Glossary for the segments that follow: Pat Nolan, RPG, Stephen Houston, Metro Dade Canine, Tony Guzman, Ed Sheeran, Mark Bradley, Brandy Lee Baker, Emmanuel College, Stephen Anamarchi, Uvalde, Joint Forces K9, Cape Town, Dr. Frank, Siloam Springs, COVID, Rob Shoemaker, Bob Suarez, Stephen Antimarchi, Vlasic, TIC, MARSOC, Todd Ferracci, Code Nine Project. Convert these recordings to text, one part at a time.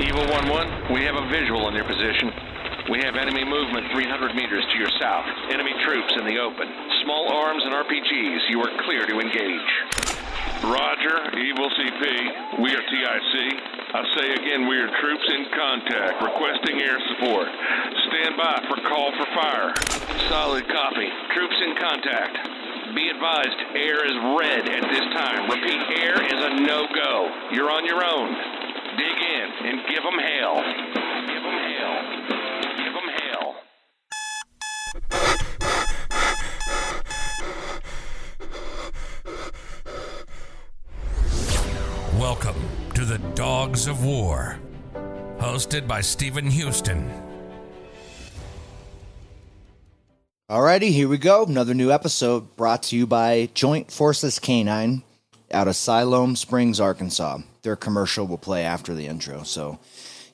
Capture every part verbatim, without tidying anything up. Eagle one one, we have a visual on your position. We have enemy movement three hundred meters to your south. Enemy troops in the open. Small arms and R P Gs, you are clear to engage. Roger, Evil C P. We are T I C. I say again, we are troops in contact, requesting air support. Stand by for call for fire. Solid copy. Troops in contact. Be advised, air is red at this time. Repeat, air is a no-go. You're on your own. Dig in and give them hell. Give them hell. Give them hell. Welcome to the Dogs of War, hosted by Stephen Houston. Alrighty, here we go. Another new episode brought to you by Joint Forces K nine out of Siloam Springs, Arkansas. Their commercial will play after the intro, so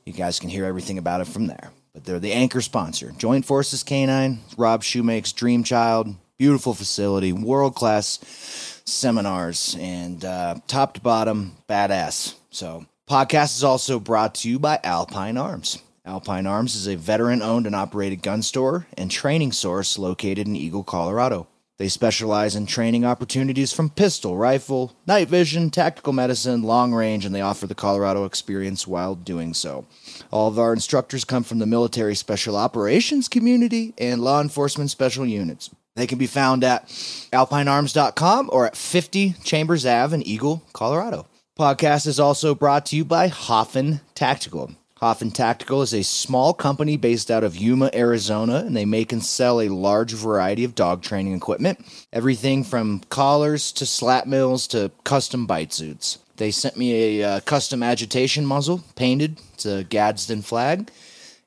you guys can hear everything about it from there. But they're the anchor sponsor. Joint Forces K nine, Rob Shoemaker's dream child, beautiful facility, world-class seminars, and uh, top to bottom, badass. So, podcast is also brought to you by Alpine Arms. Alpine Arms is a veteran-owned and operated gun store and training source located in Eagle, Colorado. They specialize in training opportunities from pistol, rifle, night vision, tactical medicine, long range, and they offer the Colorado experience while doing so. All of our instructors come from the military special operations community and law enforcement special units. They can be found at alpine arms dot com or at fifty Chambers Avenue in Eagle, Colorado. Podcast is also brought to you by Hoffman Tactical. Hoffman Tactical is a small company based out of Yuma, Arizona, and they make and sell a large variety of dog training equipment, everything from collars to slat mills to custom bite suits. They sent me a uh, custom agitation muzzle painted. It's a Gadsden flag,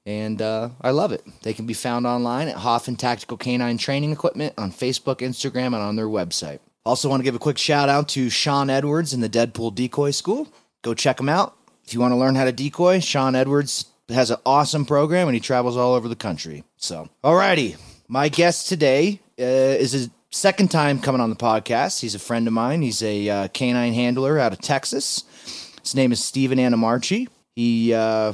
and uh, I love it. They can be found online at Hoffman Tactical Canine Training Equipment on Facebook, Instagram, and on their website. Also want to give a quick shout out to Sean Edwards and the Deadpool Decoy School. Go check them out. If you want to learn how to decoy, Sean Edwards has an awesome program, and he travels all over the country. So, alrighty, my guest today uh, is his second time coming on the podcast. He's a friend of mine. He's a uh, canine handler out of Texas. His name is Stephen Anamarchi. He uh,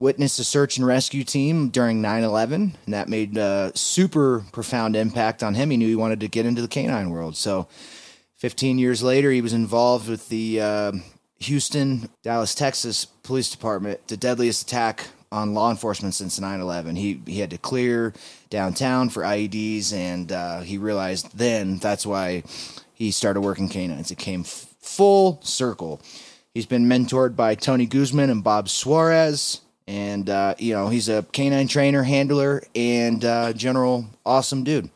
witnessed a search and rescue team during nine eleven, and that made a super profound impact on him. He knew he wanted to get into the canine world. So, fifteen years later, he was involved with the... Uh, Houston, Dallas, Texas Police Department, the deadliest attack on law enforcement since nine eleven. He he had to clear downtown for I E Ds, and uh, he realized then that's why he started working canines. It came f- full circle. He's been mentored by Tony Guzman and Bob Suarez, and uh, you know, he's a canine trainer, handler, and uh, general awesome dude.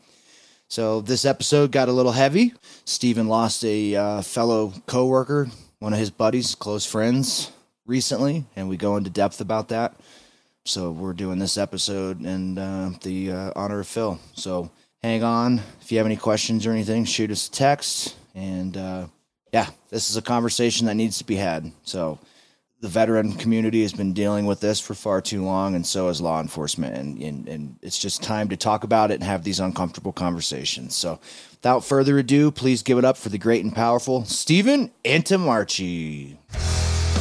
So this episode got a little heavy. Stephen lost a uh, fellow coworker, one of his buddies, close friends, recently, and we go into depth about that. So we're doing this episode in uh, the uh, honor of Phil. So hang on. If you have any questions or anything, shoot us a text. And uh, yeah, this is a conversation that needs to be had. So the veteran community has been dealing with this for far too long, and so has law enforcement. And, and, and it's just time to talk about it and have these uncomfortable conversations. So without further ado, please give it up for the great and powerful Stephen Antimarchi.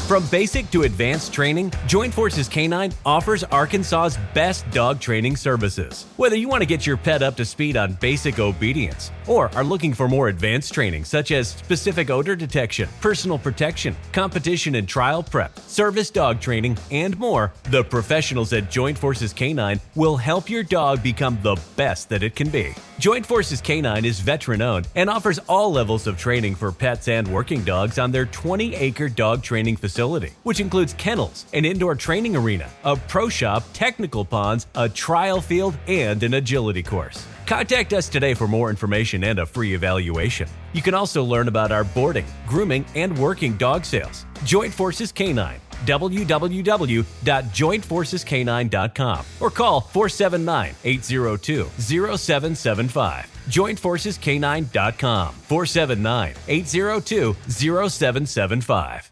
From basic to advanced training, Joint Forces K nine offers Arkansas's best dog training services. Whether you want to get your pet up to speed on basic obedience or are looking for more advanced training such as specific odor detection, personal protection, competition and trial prep, service dog training, and more, the professionals at Joint Forces K nine will help your dog become the best that it can be. Joint Forces K nine is veteran-owned and offers all levels of training for pets and working dogs on their twenty-acre dog training facility, which includes kennels, an indoor training arena, a pro shop, technical ponds, a trial field, and an agility course. Contact us today for more information and a free evaluation. You can also learn about our boarding, grooming, and working dog sales. Joint Forces K nine, w w w dot joint forces k nine dot com, or call four seven nine, eight zero two, zero seven seven five. joint forces k nine dot com, four seven nine, eight zero two, zero seven seven five.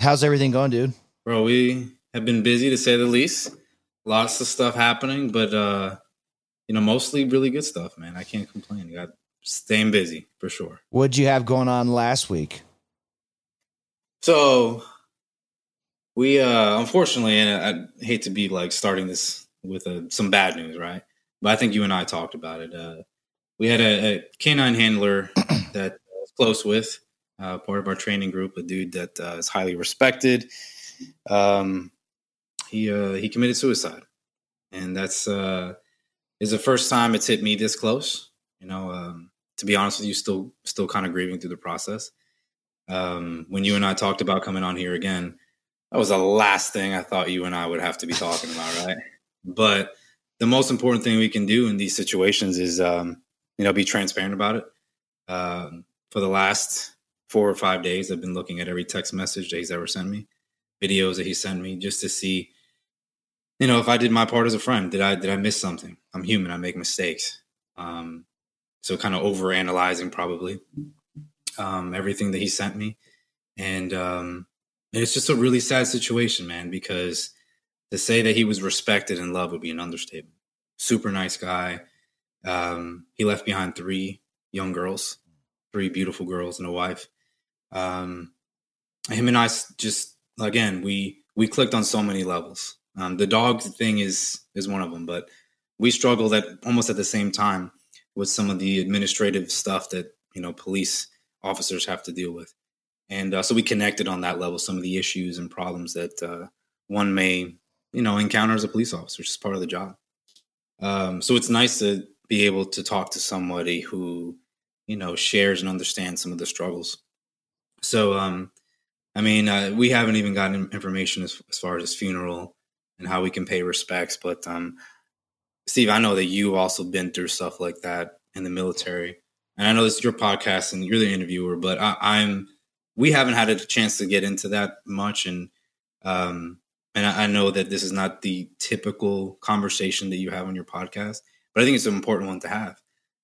How's everything going, dude? Bro, we have been busy, to say the least. Lots of stuff happening, but, uh, you know, mostly really good stuff, man. I can't complain. Got staying busy, for sure. What'd you have going on last week? So... we uh, unfortunately, and I hate to be like starting this with uh, some bad news, right? But I think you and I talked about it. Uh, we had a, a canine handler that I was close with, uh, part of our training group, a dude that uh, is highly respected. Um, he uh, he committed suicide, and that's uh, is the first time it's hit me this close. You know, um, to be honest with you, still still kind of grieving through the process. Um, when you and I talked about coming on here again, that was the last thing I thought you and I would have to be talking about, right? But the most important thing we can do in these situations is, um, you know, be transparent about it. Um, for the last four or five days, I've been looking at every text message that he's ever sent me, videos that he sent me, just to see, you know, if I did my part as a friend. Did I did I miss something? I'm human. I make mistakes. Um, so kind of overanalyzing probably um, everything that he sent me. And, um, and it's just a really sad situation, man, because to say that he was respected and loved would be an understatement. Super nice guy. Um, he left behind three young girls, three beautiful girls and a wife. Um, him and I just, again, we, we clicked on so many levels. Um, the dog thing is, is one of them, but we struggled at almost at the same time with some of the administrative stuff that, you know, police officers have to deal with. And uh, so we connected on that level, some of the issues and problems that uh, one may, you know, encounter as a police officer, which is part of the job. Um, so it's nice to be able to talk to somebody who, you know, shares and understands some of the struggles. So, um, I mean, uh, we haven't even gotten information as, as far as his funeral and how we can pay respects. But, um, Steve, I know that you've also been through stuff like that in the military. And I know this is your podcast and you're the interviewer, but I, I'm, we haven't had a chance to get into that much. And, um, And I know that this is not the typical conversation that you have on your podcast, but I think it's an important one to have.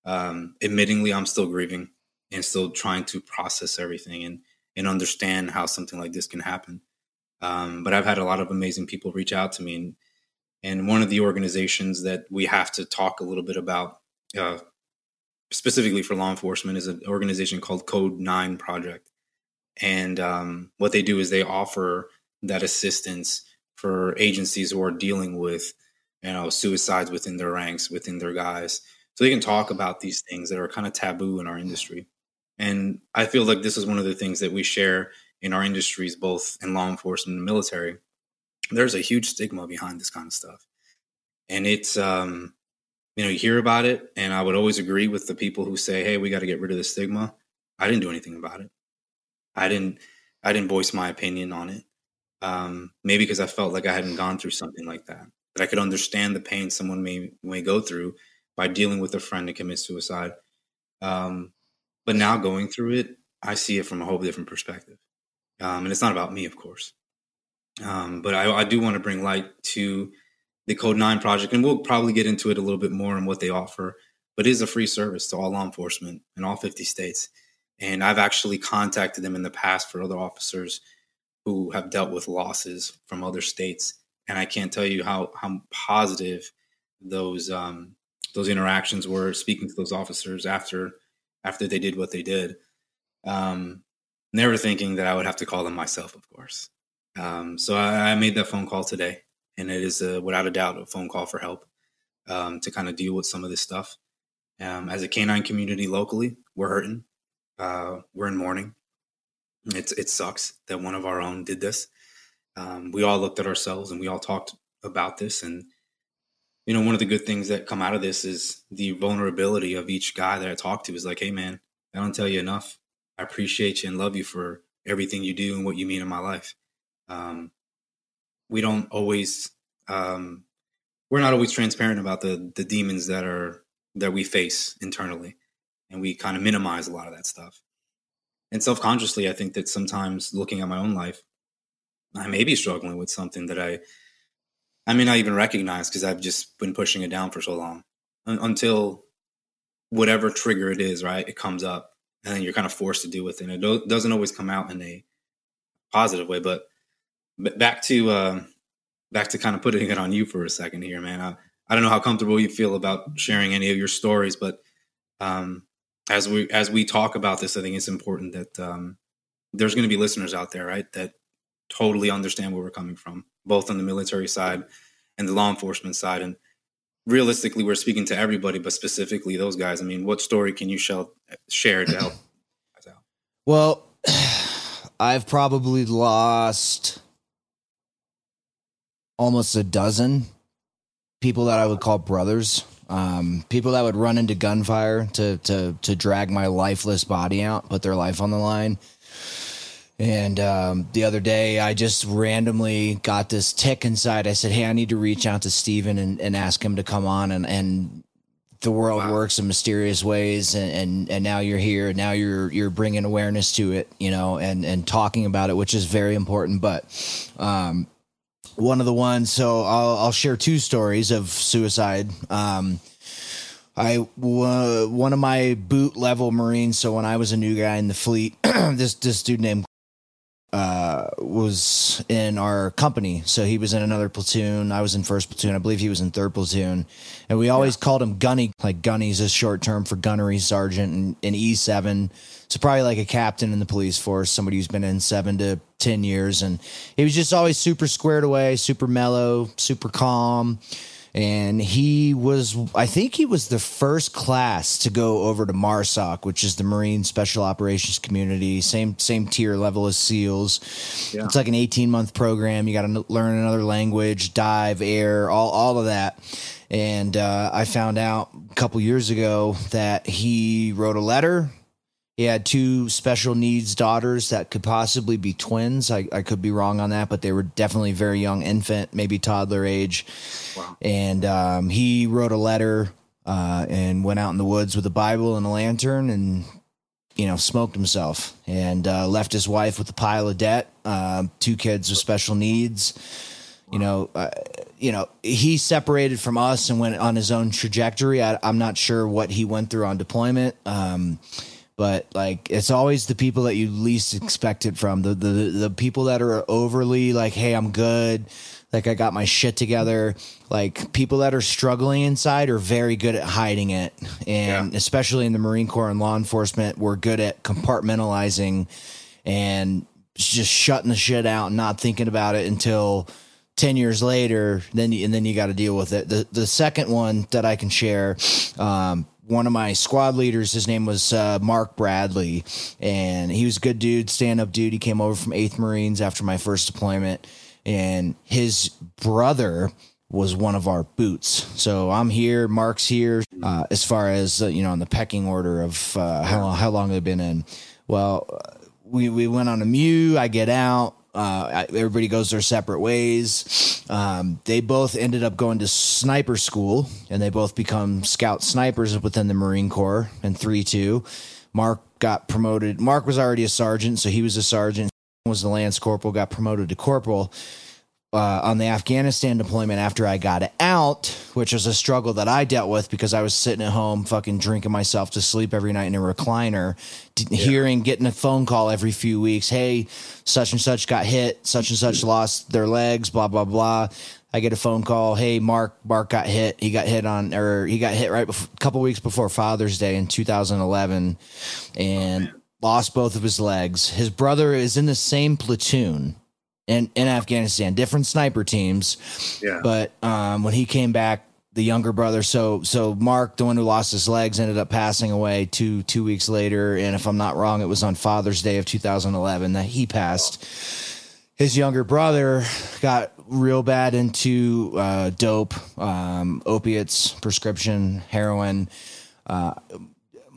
Um, admittingly, I'm still grieving and still trying to process everything and, and understand how something like this can happen. Um, but I've had a lot of amazing people reach out to me. And, and one of the organizations that we have to talk a little bit about, uh, specifically for law enforcement, is an organization called Code Nine Project. And um, what they do is they offer that assistance for agencies who are dealing with, you know, suicides within their ranks, within their guys. So they can talk about these things that are kind of taboo in our industry. And I feel like this is one of the things that we share in our industries, both in law enforcement and military. There's a huge stigma behind this kind of stuff. And it's, um, you know, you hear about it. And I would always agree with the people who say, hey, we got to get rid of this stigma. I didn't do anything about it. I didn't, I didn't voice my opinion on it. Um, maybe because I felt like I hadn't gone through something like that, that I could understand the pain someone may, may go through by dealing with a friend that commits suicide. Um, but now going through it, I see it from a whole different perspective. Um, and it's not about me, of course. Um, but I, I do want to bring light to the Code Nine Project, and we'll probably get into it a little bit more and what they offer, but it is a free service to all law enforcement in all fifty states. And I've actually contacted them in the past for other officers who have dealt with losses from other states. And I can't tell you how, how positive those, um, those interactions were, speaking to those officers after, after they did what they did. Um, never thinking that I would have to call them myself, of course. Um, so I, I made that phone call today, and it is a, without a doubt, a phone call for help, um, to kind of deal with some of this stuff. Um, as a canine community locally, we're hurting. Uh, we're in mourning. It's, it sucks that one of our own did this. Um, we all looked at ourselves and we all talked about this. And, you know, one of the good things that come out of this is the vulnerability of each guy that I talked to is like, hey, man, I don't tell you enough. I appreciate you and love you for everything you do and what you mean in my life. Um, we don't always, um, we're not always transparent about the the demons that are, that we face internally. And we kind of minimize a lot of that stuff. And self-consciously, I think that sometimes looking at my own life, I may be struggling with something that I, I may not even recognize because I've just been pushing it down for so long Un- until whatever trigger it is, right? It comes up and then you're kind of forced to deal with it. And it do- doesn't always come out in a positive way, but, but back to, uh, back to kind of putting it on you for a second here, man. I, I don't know how comfortable you feel about sharing any of your stories, but, um, As we as we talk about this, I think it's important that um, there's going to be listeners out there, right, that totally understand where we're coming from, both on the military side and the law enforcement side. And realistically, we're speaking to everybody, but specifically those guys. I mean, what story can you share to help us out? Well, I've probably lost almost a dozen people that I would call brothers, um, people that would run into gunfire to, to, to drag my lifeless body out, put their life on the line. And um, the other day, I just randomly got this tick inside. I said, hey, I need to reach out to Stephen and, and ask him to come on. And, and the world wow. works in mysterious ways. And, and, and now you're here. Now you're you're bringing awareness to it, you know, and, and talking about it, which is very important. But um, one of the ones, so I'll, I'll share two stories of suicide. Um I, uh, one of my boot level Marines. So when I was a new guy in the fleet, this, this dude named, uh, was in our company. So he was in another platoon. I was in first platoon. I believe he was in third platoon, and we always yeah. called him Gunny. Like Gunny's a short term for gunnery sergeant and, and E seven. So probably like a captain in the police force, somebody who's been in seven to ten years. And he was just always super squared away, super mellow, super calm. And he was, I think he was the first class to go over to MARSOC, which is the Marine Special Operations Community, same same tier level as SEALs. Yeah. It's like an eighteen-month program. You got to learn another language, dive, air, all, all of that. And uh, I found out a couple years ago that he wrote a letter. He had two special needs daughters that could possibly be twins. I, I could be wrong on that, but they were definitely very young infant, maybe toddler age. Wow. And um, he wrote a letter uh, and went out in the woods with a Bible and a lantern and, you know, smoked himself and uh, left his wife with a pile of debt, uh, two kids with special needs. You know, uh, you know, he separated from us and went on his own trajectory. I, I'm not sure what he went through on deployment. Um But like, it's always the people that you least expect it from, the, the the people that are overly like, hey, I'm good. Like I got my shit together. Like people that are struggling inside are very good at hiding it. And yeah. especially in the Marine Corps and law enforcement, we're good at compartmentalizing and just shutting the shit out and not thinking about it until ten years later. Then you, and then you got to deal with it. The, the second one that I can share, um, one of my squad leaders, his name was uh, Mark Bradley, and he was a good dude, stand-up dude. He came over from eighth Marines after my first deployment, and his brother was one of our boots. So I'm here, Mark's here, uh, as far as, uh, you know, in the pecking order of uh, how long, how long they've been in. Well, we, we went on a mew, I get out. Uh, everybody goes their separate ways. Um, they both ended up going to sniper school, and they both become scout snipers within the Marine Corps in three two. Mark got promoted. Mark was already a sergeant, so he was a sergeant. He was the lance corporal, got promoted to corporal. Uh, on the Afghanistan deployment after I got out, which was a struggle that I dealt with because I was sitting at home fucking drinking myself to sleep every night in a recliner, yeah. hearing, getting a phone call every few weeks. Hey, such and such got hit, such and such lost their legs, blah, blah, blah. I get a phone call. Hey, Mark, Mark got hit. He got hit on, or he got hit right before, a couple weeks before Father's Day in two thousand eleven and oh, lost both of his legs. His brother is in the same platoon. In, in Afghanistan, different sniper teams. Yeah. But um, when he came back, the younger brother, so so Mark, the one who lost his legs, ended up passing away two two weeks later. And if I'm not wrong, it was on Father's Day of two thousand eleven that he passed. His younger brother got real bad into uh, dope, um, opiates, prescription, heroin. Uh,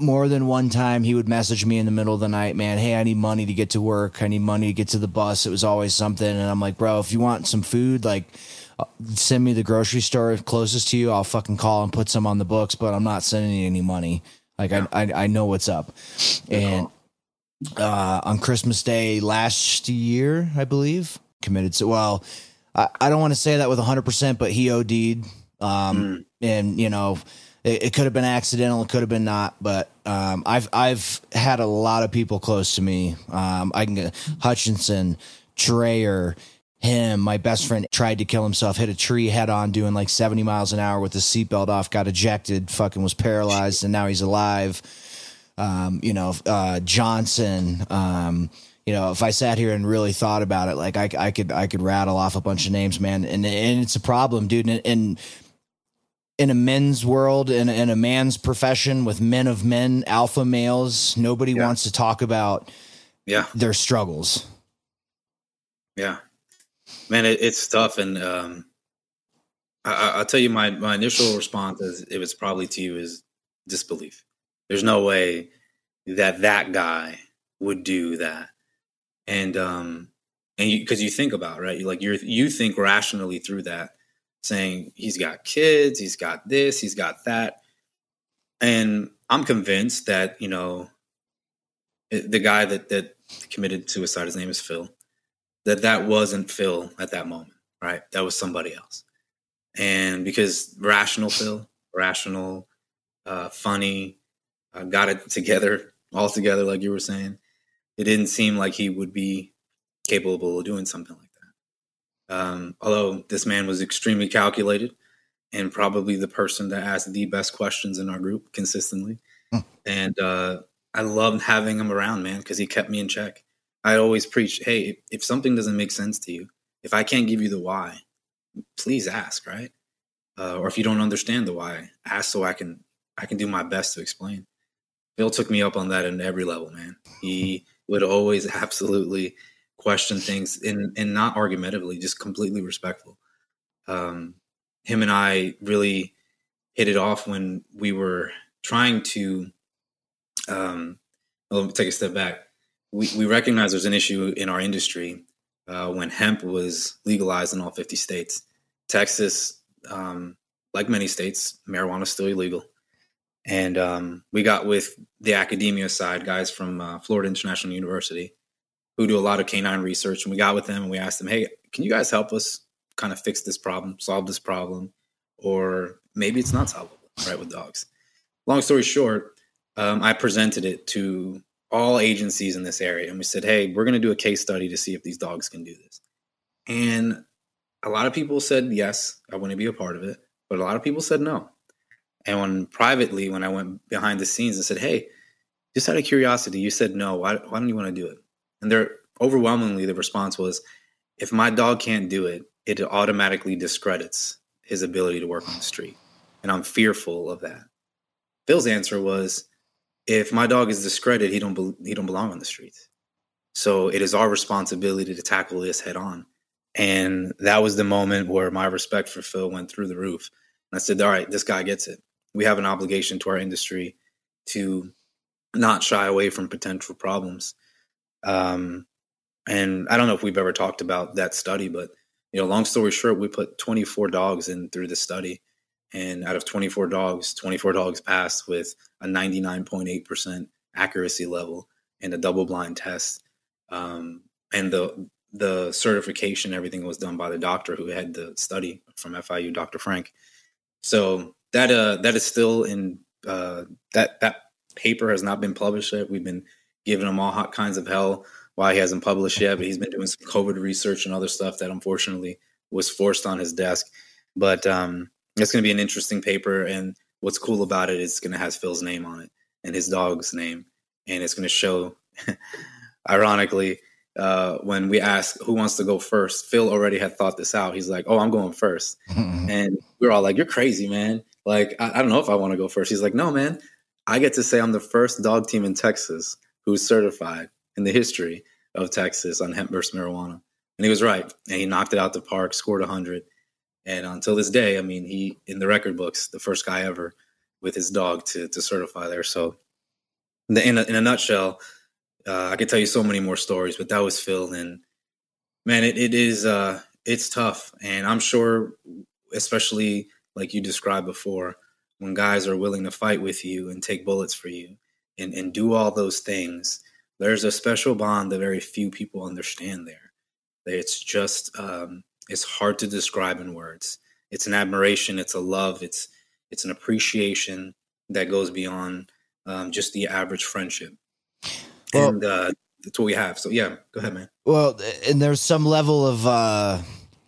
more than one time he would message me in the middle of the night, man, hey, I need money to get to work. I need money to get to the bus. It was always something. And I'm like, bro, if you want some food, like send me the grocery store closest to you. I'll fucking call and put some on the books, but I'm not sending you any money. Like I, I, I know what's up. And uh, on Christmas Day last year, I believe committed. So, well, I, I don't want to say that with a hundred percent, but he O D'd. Um, mm. And you know, It, it could have been accidental. It could have been not. But um, I've I've had a lot of people close to me. Um, I can get Hutchinson, Dreyer, him. My best friend tried to kill himself, hit a tree head on, doing like seventy miles an hour with his seatbelt off, got ejected, fucking was paralyzed, and now he's alive. Um, you know, uh, Johnson. Um, you know, if I sat here and really thought about it, like I, I could, I could rattle off a bunch of names, man. And, and it's a problem, dude. And, and in a men's world and in, in a man's profession with men of men, alpha males, nobody yeah. wants to talk about yeah. their struggles. Yeah, man, it, it's tough. And, um, I, I'll tell you my, my initial response is it was probably to you is disbelief. There's no way that that guy would do that. And, um, and you, cause you think about, right. You like you're, you think rationally through that saying he's got kids, he's got this, he's got that. And I'm convinced that, you know, the guy that, that committed suicide, his name is Phil, that that wasn't Phil at that moment. Right. That was somebody else. And because rational Phil, rational, uh, funny, uh, got it together, all together, like you were saying, it didn't seem like he would be capable of doing something like that. Um, although this man was extremely calculated and probably the person that asked the best questions in our group consistently. Mm. And uh, I loved having him around, man, because he kept me in check. I always preach, hey, if, if something doesn't make sense to you, if I can't give you the why, please ask, right? Uh, or if you don't understand the why, ask so I can I can do my best to explain. Bill took me up on that in every level, man. He would always absolutely question things and and not argumentatively, just completely respectful. Um, him and I really hit it off when we were trying to. Um, let me take a step back. We we recognize there's an issue in our industry. Uh, when hemp was legalized in all fifty states, Texas, um, like many states, marijuana is still illegal. And um, we got with the academia side, guys from uh, Florida International University, who do a lot of canine research. And we got with them and we asked them, hey, can you guys help us kind of fix this problem, solve this problem? Or maybe it's not solvable, right, with dogs. Long story short, um, I presented it to all agencies in this area. And we said, hey, we're going to do a case study to see if these dogs can do this. And a lot of people said, yes, I want to be a part of it. But a lot of people said no. And when privately, when I went behind the scenes and said, hey, just out of curiosity, you said no, why, why don't you want to do it? And they're overwhelmingly, the response was, if my dog can't do it, it automatically discredits his ability to work on the street. And I'm fearful of that. Phil's answer was, if my dog is discredited, he don't be- he don't belong on the streets. So it is our responsibility to tackle this head on. And that was the moment where my respect for Phil went through the roof. And I said, all right, this guy gets it. We have an obligation to our industry to not shy away from potential problems. Um, and I don't know if we've ever talked about that study, but you know, long story short, we put twenty-four dogs in through the study. And out of twenty-four dogs, twenty-four dogs passed with a ninety-nine point eight percent accuracy level and a double blind test. Um, and the the certification, everything was done by the doctor who had the study from F I U, Doctor Frank. So that uh, that is still in uh, that that paper has not been published yet. We've been giving him all kinds of hell why he hasn't published yet, but he's been doing some COVID research and other stuff that unfortunately was forced on his desk. But um it's going to be an interesting paper. And what's cool about it is it's going to have Phil's name on it and his dog's name. And it's going to show, ironically, uh, when we ask who wants to go first, Phil already had thought this out. He's like, oh, I'm going first. And we're all like, you're crazy, man. Like, I, I don't know if I want to go first. He's like, no, man, I get to say I'm the first dog team in Texas who's certified in the history of Texas on hemp versus marijuana. And he was right. And he knocked it out the park, scored one hundred. And until this day, I mean, he, in the record books, the first guy ever with his dog to to certify there. So in a, in a nutshell, uh, I could tell you so many more stories, but that was Phil. And man, it, it is, uh, it's tough. And I'm sure, especially like you described before, when guys are willing to fight with you and take bullets for you and, and do all those things, there's a special bond that very few people understand there. It's just, um, it's hard to describe in words. It's an admiration. It's a love. It's it's an appreciation that goes beyond um, just the average friendship. Well, and uh, that's what we have. So, yeah, go ahead, man. Well, and there's some level of uh,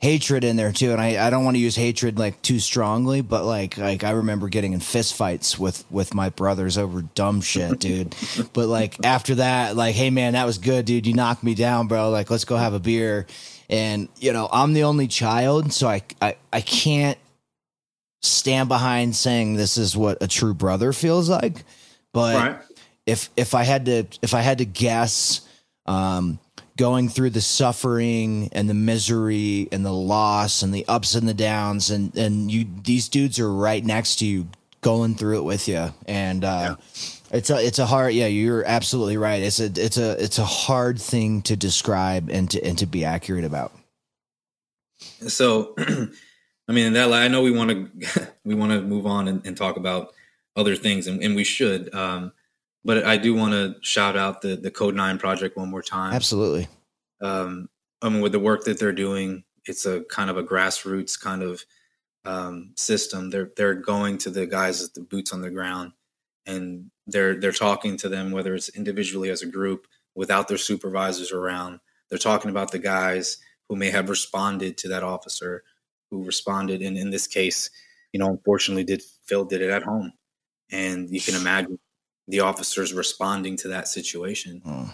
hatred in there too. And I, I don't want to use hatred like too strongly, but like, like I remember getting in fist fights with, with my brothers over dumb shit, dude. But like after that, like, hey man, that was good, dude. You knocked me down, bro. Like, let's go have a beer. And you know, I'm the only child. So I, I, I can't stand behind saying this is what a true brother feels like. But right. if, if I had to, if I had to guess, um, going through the suffering and the misery and the loss and the ups and the downs, and, and you, these dudes are right next to you going through it with you. And, uh, yeah. it's a, it's a hard, yeah, you're absolutely right. It's a, it's a, it's a hard thing to describe and to, and to be accurate about. So, I mean, in that, I know we want to, we want to move on and, and talk about other things, and, and we should, um, but I do want to shout out the the Code Nine Project one more time. Absolutely. Um, I mean, with the work that they're doing, it's a kind of a grassroots kind of um, system. They're they're going to the guys with the boots on the ground, and they're they're talking to them, whether it's individually as a group, without their supervisors around. They're talking about the guys who may have responded to that officer, who responded, and in this case, you know, unfortunately, did Phil did it at home, and you can imagine the officers responding to that situation. Oh.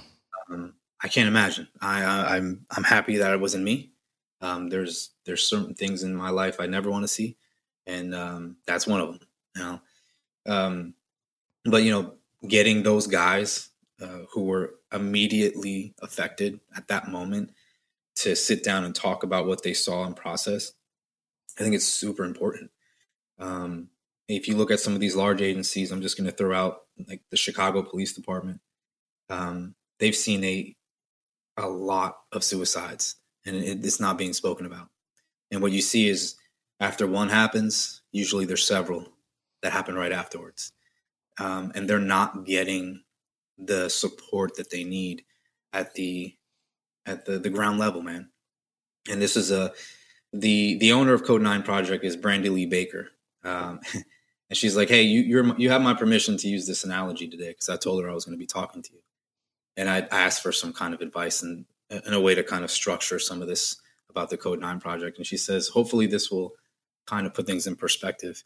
Um, I can't imagine. I, I, I'm, I'm happy that it wasn't me. Um, there's, there's certain things in my life I never want to see. And um, that's one of them, you know? Um, but, you know, getting those guys uh, who were immediately affected at that moment to sit down and talk about what they saw and process, I think it's super important. Um, if you look at some of these large agencies, I'm just going to throw out like the Chicago Police Department, um, they've seen a a lot of suicides, and it, it's not being spoken about. And what you see is after one happens, usually there's several that happen right afterwards. Um, and they're not getting the support that they need at the at the, the ground level, man. And this is a, the, the owner of Code Nine Project is Brandy Lee Baker. Um, And she's like, hey, you you're, you have my permission to use this analogy today, because I told her I was going to be talking to you. And I, I asked for some kind of advice and, and a way to kind of structure some of this about the Code Nine Project. And she says, hopefully this will kind of put things in perspective.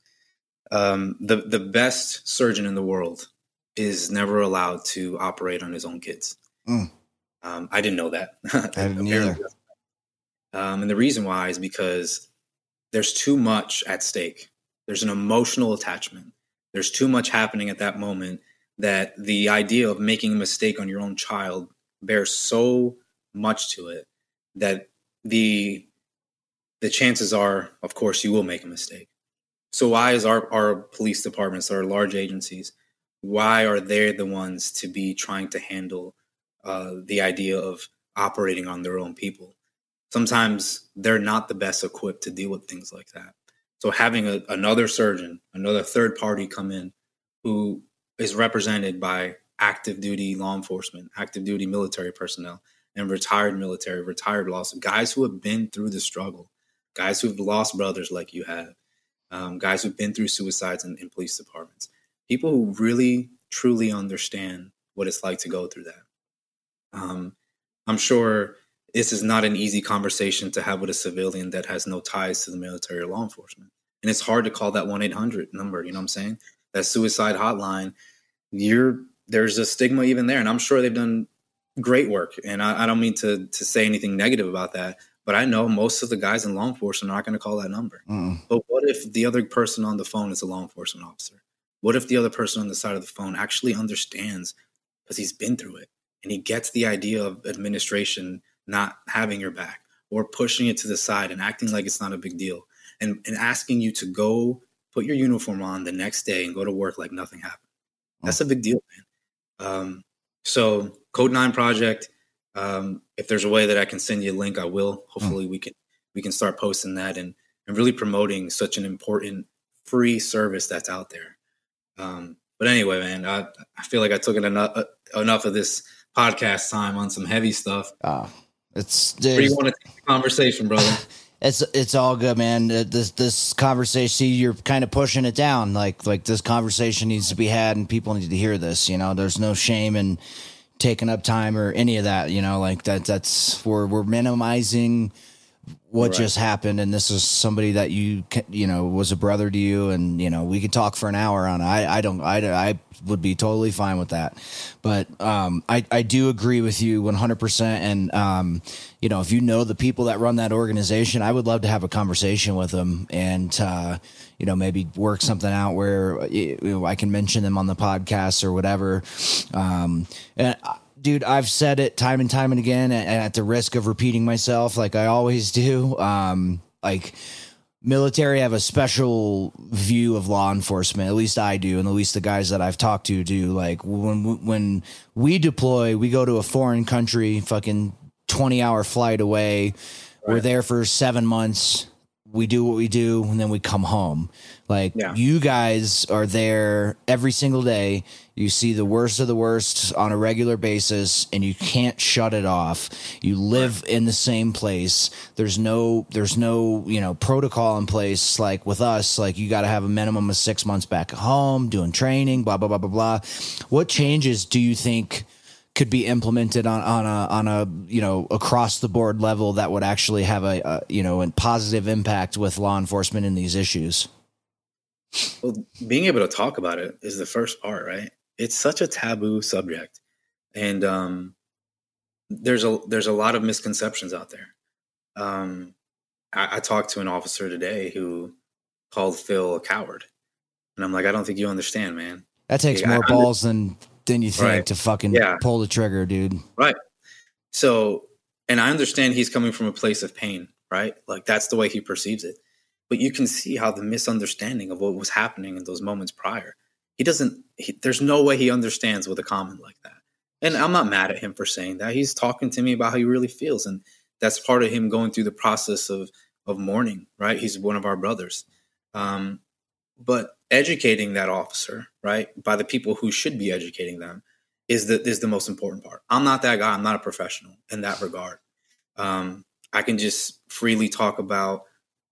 Um, the, the best surgeon in the world is never allowed to operate on his own kids. Mm. Um, I didn't know that. I didn't either. Um, and the reason why is because there's too much at stake. There's an emotional attachment. There's too much happening at that moment that the idea of making a mistake on your own child bears so much to it that the the chances are, of course, you will make a mistake. So why is our, our police departments, our large agencies, why are they the ones to be trying to handle uh, the idea of operating on their own people? Sometimes they're not the best equipped to deal with things like that. So having a, another surgeon, another third party come in who is represented by active duty law enforcement, active duty military personnel, and retired military, retired loss, guys who have been through the struggle, guys who've lost brothers like you have, um, guys who've been through suicides in, in police departments, people who really, truly understand what it's like to go through that. Um, I'm sure this is not an easy conversation to have with a civilian that has no ties to the military or law enforcement. And it's hard to call that one eight hundred number, you know what I'm saying? That suicide hotline, you're, there's a stigma even there. And I'm sure they've done great work. And I, I don't mean to to say anything negative about that, but I know most of the guys in law enforcement are not going to call that number. Mm. But what if the other person on the phone is a law enforcement officer? What if the other person on the side of the phone actually understands because he's been through it and he gets the idea of administration not having your back or pushing it to the side and acting like it's not a big deal and, and asking you to go put your uniform on the next day and go to work like nothing happened. That's a big deal, man. Um, so Code Nine Project, um, if there's a way that I can send you a link, I will. Hopefully we can, we can start posting that and, and really promoting such an important free service that's out there. Um, but anyway, man, I, I feel like I took enough, uh, enough of this podcast time on some heavy stuff. Uh. It's where you want to take the conversation, brother. It's it's all good, man. This this conversation, you're kind of pushing it down. Like like this conversation needs to be had, and people need to hear this. You know, there's no shame in taking up time or any of that. You know, like that. That's where we're minimizing what right. just happened, and this is somebody that you, you know, was a brother to you, and, you know, we could talk for an hour on it. I, I don't, I, I would be totally fine with that. But um, I, I do agree with you one hundred percent. And, um, you know, if you know the people that run that organization, I would love to have a conversation with them and, uh, you know, maybe work something out where it, you know, I can mention them on the podcast or whatever. Um, and I, Dude, I've said it time and time and again, and at the risk of repeating myself, like I always do, um, like military have a special view of law enforcement. At least I do. And at least the guys that I've talked to do. Like when, when we deploy, we go to a foreign country, fucking twenty hour flight away. Right. We're there for seven months. We do what we do. And then we come home. Like yeah. you guys are there every single day. You see the worst of the worst on a regular basis, and you can't shut it off. You live in the same place. There's no, there's no, you know, protocol in place. Like with us, like you got to have a minimum of six months back at home doing training, blah, blah, blah, blah, blah. What changes do you think could be implemented on, on a, on a, you know, across the board level that would actually have a, a you know, a positive impact with law enforcement in these issues? Well, being able to talk about it is the first part, right? It's such a taboo subject, and um, there's a there's a lot of misconceptions out there. Um, I, I talked to an officer today who called Phil a coward, and I'm like, I don't think you understand, man. That takes like, more I, balls than than you think right. to fucking yeah. pull the trigger, dude. Right. So, and I understand he's coming from a place of pain, right? Like that's the way he perceives it. But you can see how the misunderstanding of what was happening in those moments prior. He doesn't, he, there's no way he understands with a comment like that. And I'm not mad at him for saying that. He's talking to me about how he really feels. And that's part of him going through the process of, of mourning, right? He's one of our brothers. Um, but educating that officer, right, by the people who should be educating them is the, is the most important part. I'm not that guy. I'm not a professional in that regard. Um, I can just freely talk about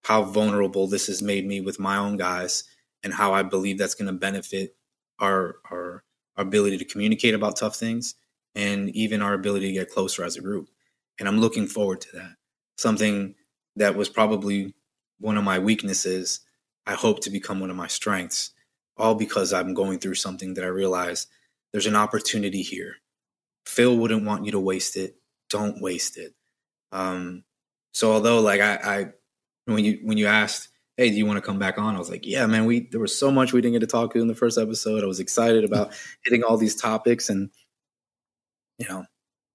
how vulnerable this has made me with my own guys and how I believe that's going to benefit Our, our our ability to communicate about tough things and even our ability to get closer as a group. And I'm looking forward to that. Something that was probably one of my weaknesses, I hope to become one of my strengths, all because I'm going through something that I realize there's an opportunity here. Phil wouldn't want you to waste it. Don't waste it. Um, so although like I, I when you when you asked, hey, do you want to come back on? I was like, yeah, man, we, there was so much we didn't get to talk to in the first episode. I was excited about hitting all these topics, and, you know,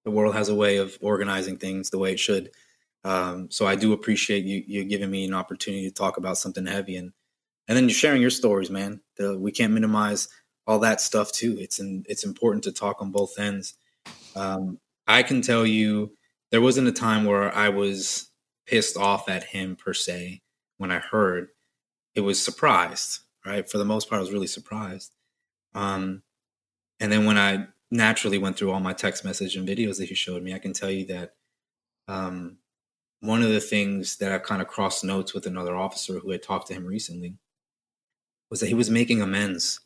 the world has a way of organizing things the way it should. Um, so I do appreciate you, you giving me an opportunity to talk about something heavy, and, and then you're sharing your stories, man. The, we can't minimize all that stuff too. It's in, it's important to talk on both ends. Um, I can tell you there wasn't a time where I was pissed off at him per se. When I heard, it was surprised, right? For the most part, I was really surprised. Um, and then when I naturally went through all my text message and videos that he showed me, I can tell you that um, one of the things that I kind of crossed notes with another officer who had talked to him recently was that he was making amends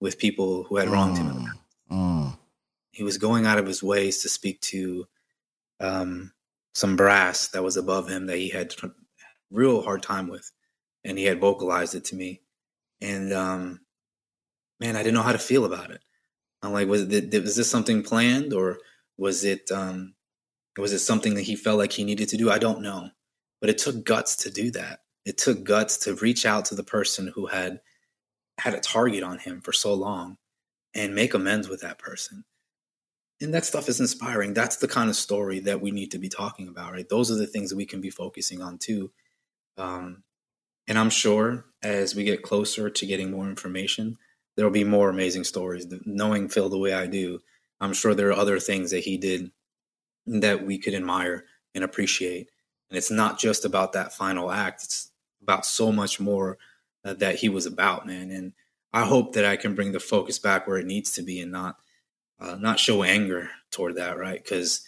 with people who had wronged mm. him. Mm. He was going out of his ways to speak to um, some brass that was above him that he had real hard time with, and he had vocalized it to me, and um man, I didn't know how to feel about it. I'm like, was it was this something planned, or was it um was it something that he felt like he needed to do? I don't know, but it took guts to do that. It took guts to reach out to the person who had had a target on him for so long and make amends with that person. And that stuff is inspiring. That's the kind of story that we need to be talking about, right? Those are the things that we can be focusing on too. Um, and I'm sure as we get closer to getting more information, there'll be more amazing stories. Knowing Phil the way I do, I'm sure there are other things that he did that we could admire and appreciate. And it's not just about that final act. It's about so much more uh, that he was about, man. And I hope that I can bring the focus back where it needs to be and not, uh, not show anger toward that. Right. Cause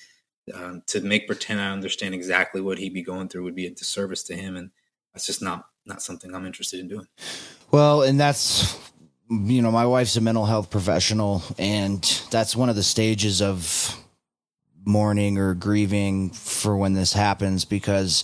Um, to make pretend I understand exactly what he'd be going through would be a disservice to him. And that's just not, not something I'm interested in doing. Well, and that's, you know, my wife's a mental health professional, and that's one of the stages of mourning or grieving for when this happens, because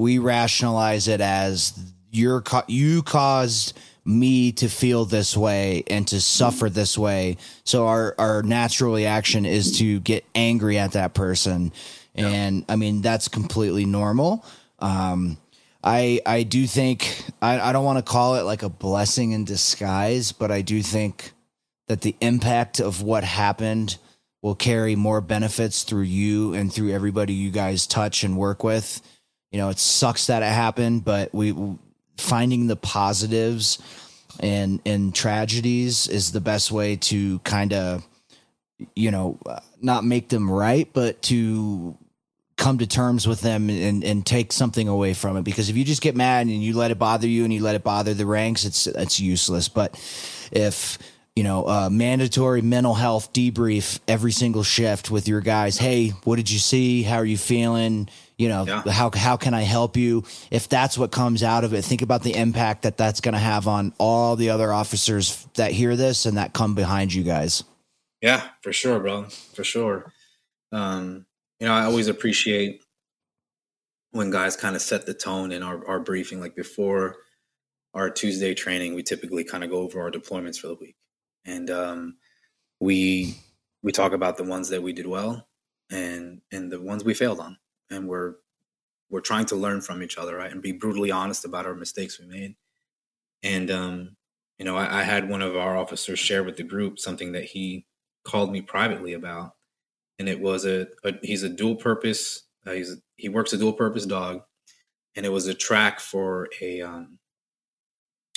we rationalize it as your co- you caused me to feel this way and to suffer this way. So our, our natural reaction is to get angry at that person. Yeah. And I mean, that's completely normal. Um, I, I do think, I, I don't want to call it like a blessing in disguise, but I do think that the impact of what happened will carry more benefits through you and through everybody you guys touch and work with. You know, it sucks that it happened, but we finding the positives and, and tragedies is the best way to kind of, you know, not make them right, but to come to terms with them and, and take something away from it. Because if you just get mad and you let it bother you and you let it bother the ranks, it's, it's useless. But if, you know, uh, mandatory mental health debrief every single shift with your guys, hey, what did you see? How are you feeling? You know, yeah. how, how can I help you? If that's what comes out of it, think about the impact that that's going to have on all the other officers that hear this and that come behind you guys. Yeah, for sure, bro. For sure. Um, you know, I always appreciate when guys kind of set the tone in our, our briefing. Like before our Tuesday training, we typically kind of go over our deployments for the week. And um, we, we talk about the ones that we did well and, and the ones we failed on. And we're we're trying to learn from each other, right? And be brutally honest about our mistakes we made. And um, you know, I, I had one of our officers share with the group something that he called me privately about, and it was a, a he's a dual purpose. Uh, he's a, he works a dual purpose dog, and it was a track for a um,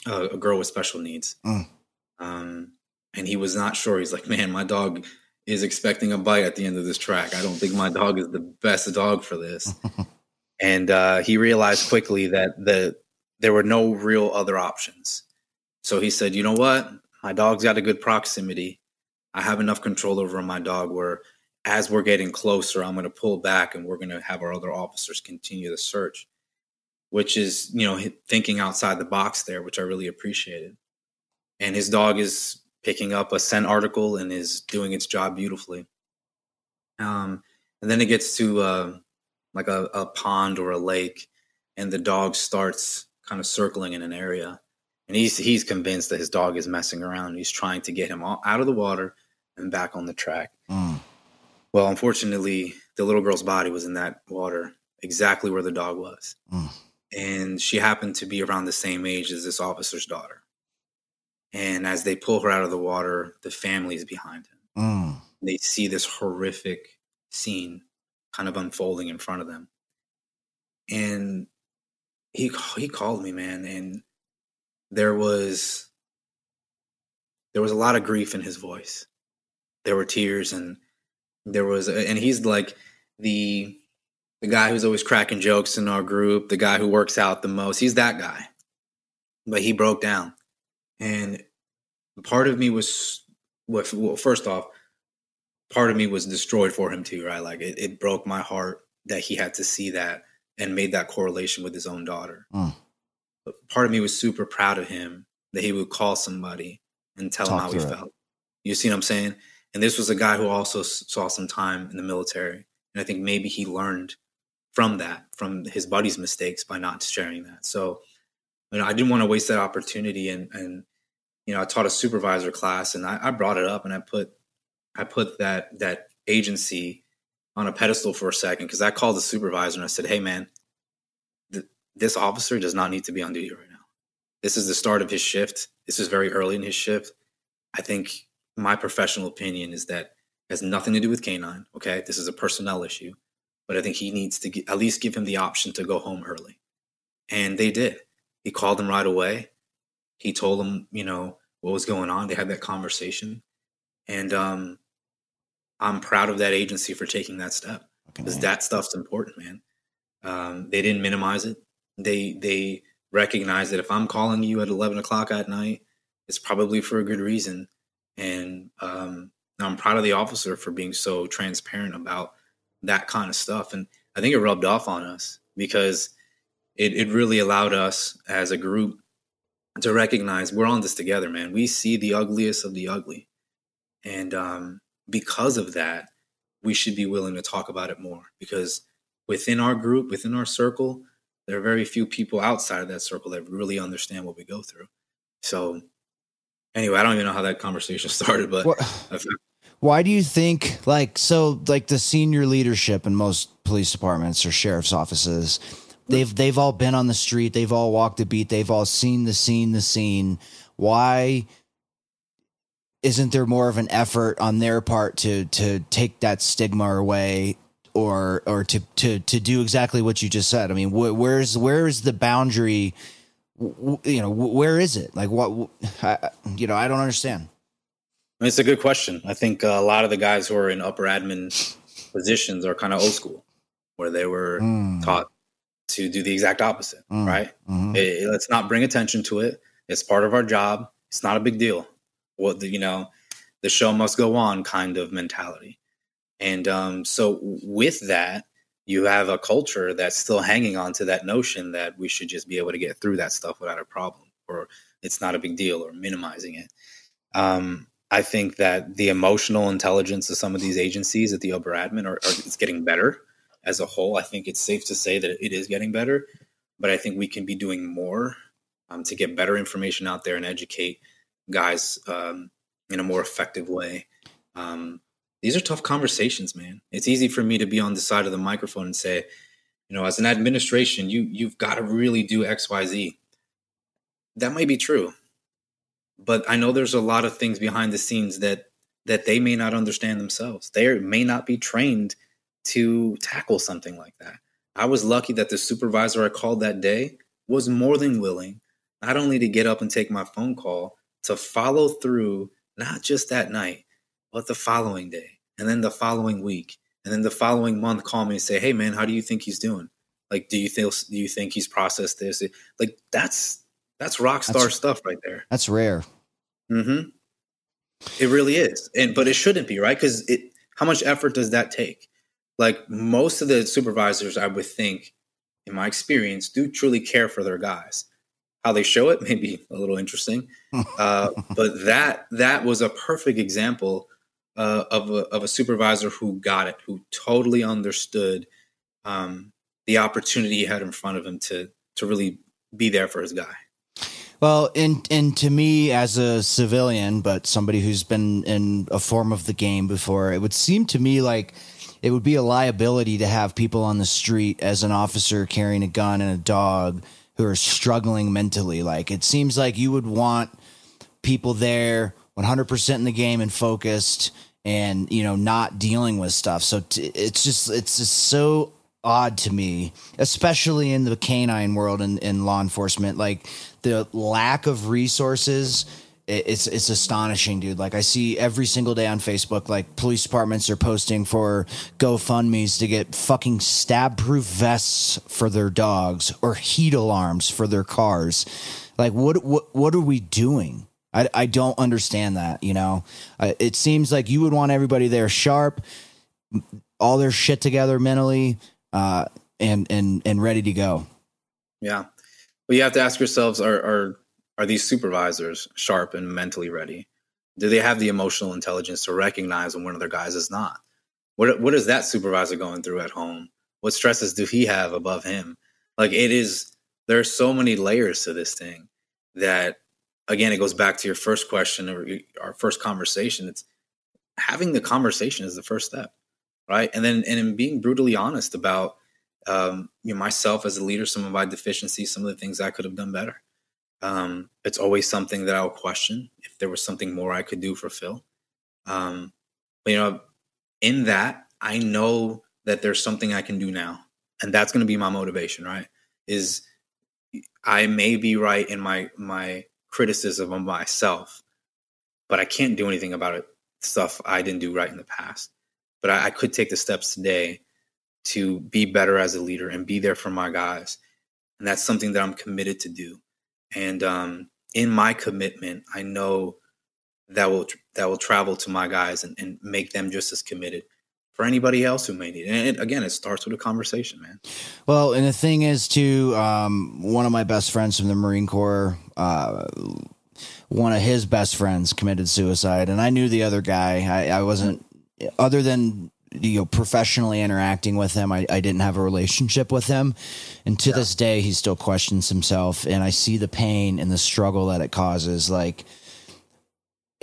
a, a girl with special needs. Mm. Um, and he was not sure. He's like, man, my dog is expecting a bite at the end of this track. I don't think my dog is the best dog for this. And uh, he realized quickly that the, there were no real other options. So he said, you know what? My dog's got a good proximity. I have enough control over my dog where as we're getting closer, I'm going to pull back and we're going to have our other officers continue the search, which is, you know, thinking outside the box there, which I really appreciated. And his dog is picking up a scent article and is doing its job beautifully. Um, and then it gets to uh, like a, a pond or a lake, and the dog starts kind of circling in an area. And he's he's convinced that his dog is messing around. He's trying to get him all out of the water and back on the track. Mm. Well, unfortunately, the little girl's body was in that water, exactly where the dog was. Mm. And she happened to be around the same age as this officer's daughter. And as they pull her out of the water, the family is behind him. Mm. They see this horrific scene kind of unfolding in front of them. And he he called me, man, and there was there was a lot of grief in his voice. There were tears, and there was, and he's like the the guy who's always cracking jokes in our group, the guy who works out the most. He's that guy, but he broke down. And part of me was, well, first off, part of me was destroyed for him too, right? Like it, it broke my heart that he had to see that and made that correlation with his own daughter. Mm. But part of me was super proud of him that he would call somebody and tell Talk him how he felt. You see what I'm saying? And this was a guy who also saw some time in the military. And I think maybe he learned from that, from his buddy's mistakes by not sharing that. So, you know, I didn't want to waste that opportunity. And, and, you know, I taught a supervisor class, and I, I brought it up, and I put, I put that, that agency on a pedestal for a second. Cause I called the supervisor and I said, hey man, th- this officer does not need to be on duty right now. This is the start of his shift. This is very early in his shift. I think my professional opinion is that it has nothing to do with K nine. Okay. This is a personnel issue, but I think he needs to g- at least give him the option to go home early. And they did. He called him right away. He told him, you know, what was going on. They had that conversation. And um, I'm proud of that agency for taking that step, because that stuff's important, man. Um, they didn't minimize it. They they recognize that if I'm calling you at eleven o'clock at night, it's probably for a good reason. And um, I'm proud of the officer for being so transparent about that kind of stuff. And I think it rubbed off on us, because It it really allowed us as a group to recognize we're on this together, man. We see the ugliest of the ugly. And um, because of that, we should be willing to talk about it more, because within our group, within our circle, there are very few people outside of that circle that really understand what we go through. So anyway, I don't even know how that conversation started, but well, why do you think like, so like the senior leadership in most police departments or sheriff's offices, they've, they've all been on the street. They've all walked the beat. They've all seen the scene, the scene. Why isn't there more of an effort on their part to, to take that stigma away or, or to, to, to do exactly what you just said? I mean, wh- where's, where's the boundary? W- you know, w- where is it? Like what, I, you know, I don't understand. It's a good question. I think a lot of the guys who are in upper admin positions are kind of old school where they were mm. taught to do the exact opposite, mm. right? Mm-hmm. It, it, let's not bring attention to it. It's part of our job. It's not a big deal. What the, you know, the show must go on kind of mentality. And um, so with that, you have a culture that's still hanging on to that notion that we should just be able to get through that stuff without a problem, or it's not a big deal, or minimizing it. Um, I think that the emotional intelligence of some of these agencies at the upper admin are, are it's getting better as a whole. I think it's safe to say that it is getting better, but I think we can be doing more um, to get better information out there and educate guys um, in a more effective way. Um, these are tough conversations, man. It's easy for me to be on the side of the microphone and say, you know, as an administration, you, you've got to really do X, Y, Z. That might be true, but I know there's a lot of things behind the scenes that, that they may not understand themselves. They may not be trained to tackle something like that. I was lucky that the supervisor I called that day was more than willing, not only to get up and take my phone call, to follow through, not just that night, but the following day, and then the following week, and then the following month, call me and say, hey man, how do you think he's doing? Like, do you think, do you think he's processed this? Like that's, that's rock star that's, stuff right there. That's rare. Mm-hmm. It really is. And, but it shouldn't be, right? Cause it, how much effort does that take? Like most of the supervisors, I would think, in my experience, do truly care for their guys. How they show it may be a little interesting, uh, but that that was a perfect example uh, of a, of a supervisor who got it, who totally understood um, the opportunity he had in front of him to to really be there for his guy. Well, and and to me as a civilian, but somebody who's been in a form of the game before, it would seem to me like it would be a liability to have people on the street as an officer carrying a gun and a dog who are struggling mentally. Like it seems like you would want people there one hundred percent in the game and focused and, you know, not dealing with stuff. So t- it's just, it's just so odd to me, especially in the canine world and in law enforcement, like the lack of resources. It's, it's astonishing, dude. Like I see every single day on Facebook, like police departments are posting for GoFundMes to get fucking stab proof vests for their dogs or heat alarms for their cars. Like what, what, what are we doing? I, I don't understand that. You know, uh, it seems like you would want everybody there sharp, all their shit together mentally, uh, and, and, and ready to go. Yeah. Well, you have to ask yourselves, are, are, Are these supervisors sharp and mentally ready? Do they have the emotional intelligence to recognize when one of their guys is not? What what is that supervisor going through at home? What stresses do he have above him? Like it is, there are so many layers to this thing that, again, it goes back to your first question or our first conversation. It's having the conversation is the first step, right? And then and in being brutally honest about um, you know, myself as a leader, some of my deficiencies, some of the things I could have done better. Um, it's always something that I'll question if there was something more I could do for Phil. Um, but, you know, in that, I know that there's something I can do now. And that's going to be my motivation, right? Is I may be right in my, my criticism of myself, but I can't do anything about it. Stuff I didn't do right in the past, but I, I could take the steps today to be better as a leader and be there for my guys. And that's something that I'm committed to do. And um, in my commitment, I know that will that will travel to my guys and, and make them just as committed for anybody else who may need it. And it, again, it starts with a conversation, man. Well, and the thing is, too, um, one of my best friends from the Marine Corps, uh, one of his best friends committed suicide. And I knew the other guy. I, I wasn't, other than you know, professionally interacting with him. I, I didn't have a relationship with him. And to yeah. this day, he still questions himself. And I see the pain and the struggle that it causes. Like,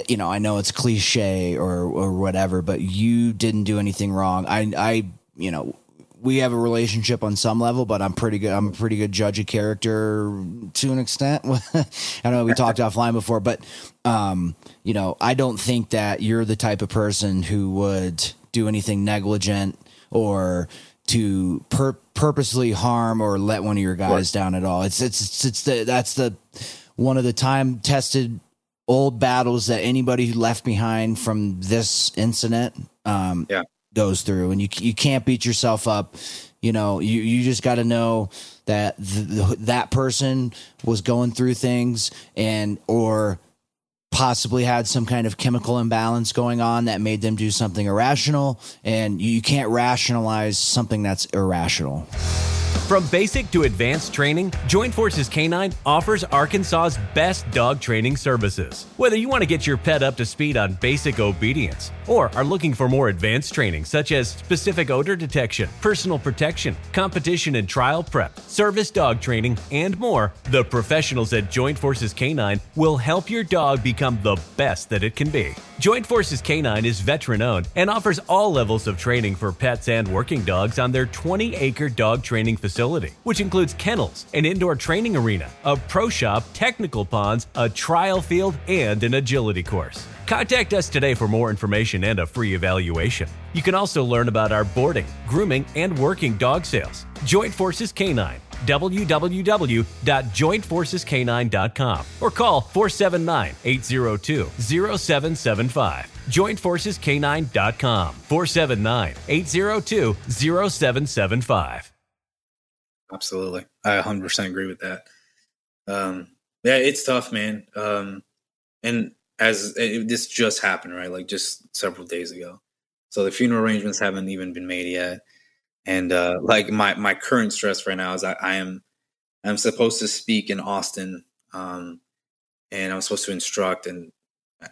you know, I know it's cliche or, or whatever, but you didn't do anything wrong. I, I, you know, we have a relationship on some level, but I'm pretty good. I'm a pretty good judge of character to an extent. I don't know. We talked offline before, but, um, you know, I don't think that you're the type of person who would do anything negligent or to pur- purposely harm or let one of your guys down at all. It's, it's, it's, it's the, that's the, one of the time tested old battles that anybody who left behind from this incident, um, yeah. goes through, and you you can't beat yourself up. You know, you, you just got to know that th- that person was going through things and or possibly had some kind of chemical imbalance going on that made them do something irrational, and you, you can't rationalize something that's irrational. From basic to advanced training, Joint Forces K nine offers Arkansas's best dog training services. Whether you want to get your pet up to speed on basic obedience or are looking for more advanced training such as specific odor detection, personal protection, competition and trial prep, service dog training, and more, the professionals at Joint Forces K nine will help your dog become the best that it can be. Joint Forces K nine is veteran-owned and offers all levels of training for pets and working dogs on their twenty-acre dog training facility, which includes kennels, an indoor training arena, a pro shop, technical ponds, a trial field, and an agility course. Contact us today for more information and a free evaluation. You can also learn about our boarding, grooming, and working dog sales. Joint Forces K nine, w w w dot joint forces k nine dot com, or call four seven nine, eight zero two, zero seven seven five. joint forces k nine dot com, four seven nine, eight zero two, zero seven seven five. Absolutely. I one hundred percent agree with that. Um, yeah, it's tough, man. Um, and as it, this just happened, right? Like just several days ago. So the funeral arrangements haven't even been made yet. And uh, like my, my current stress right now is I, I am, I'm supposed to speak in Austin, um, and I'm supposed to instruct, and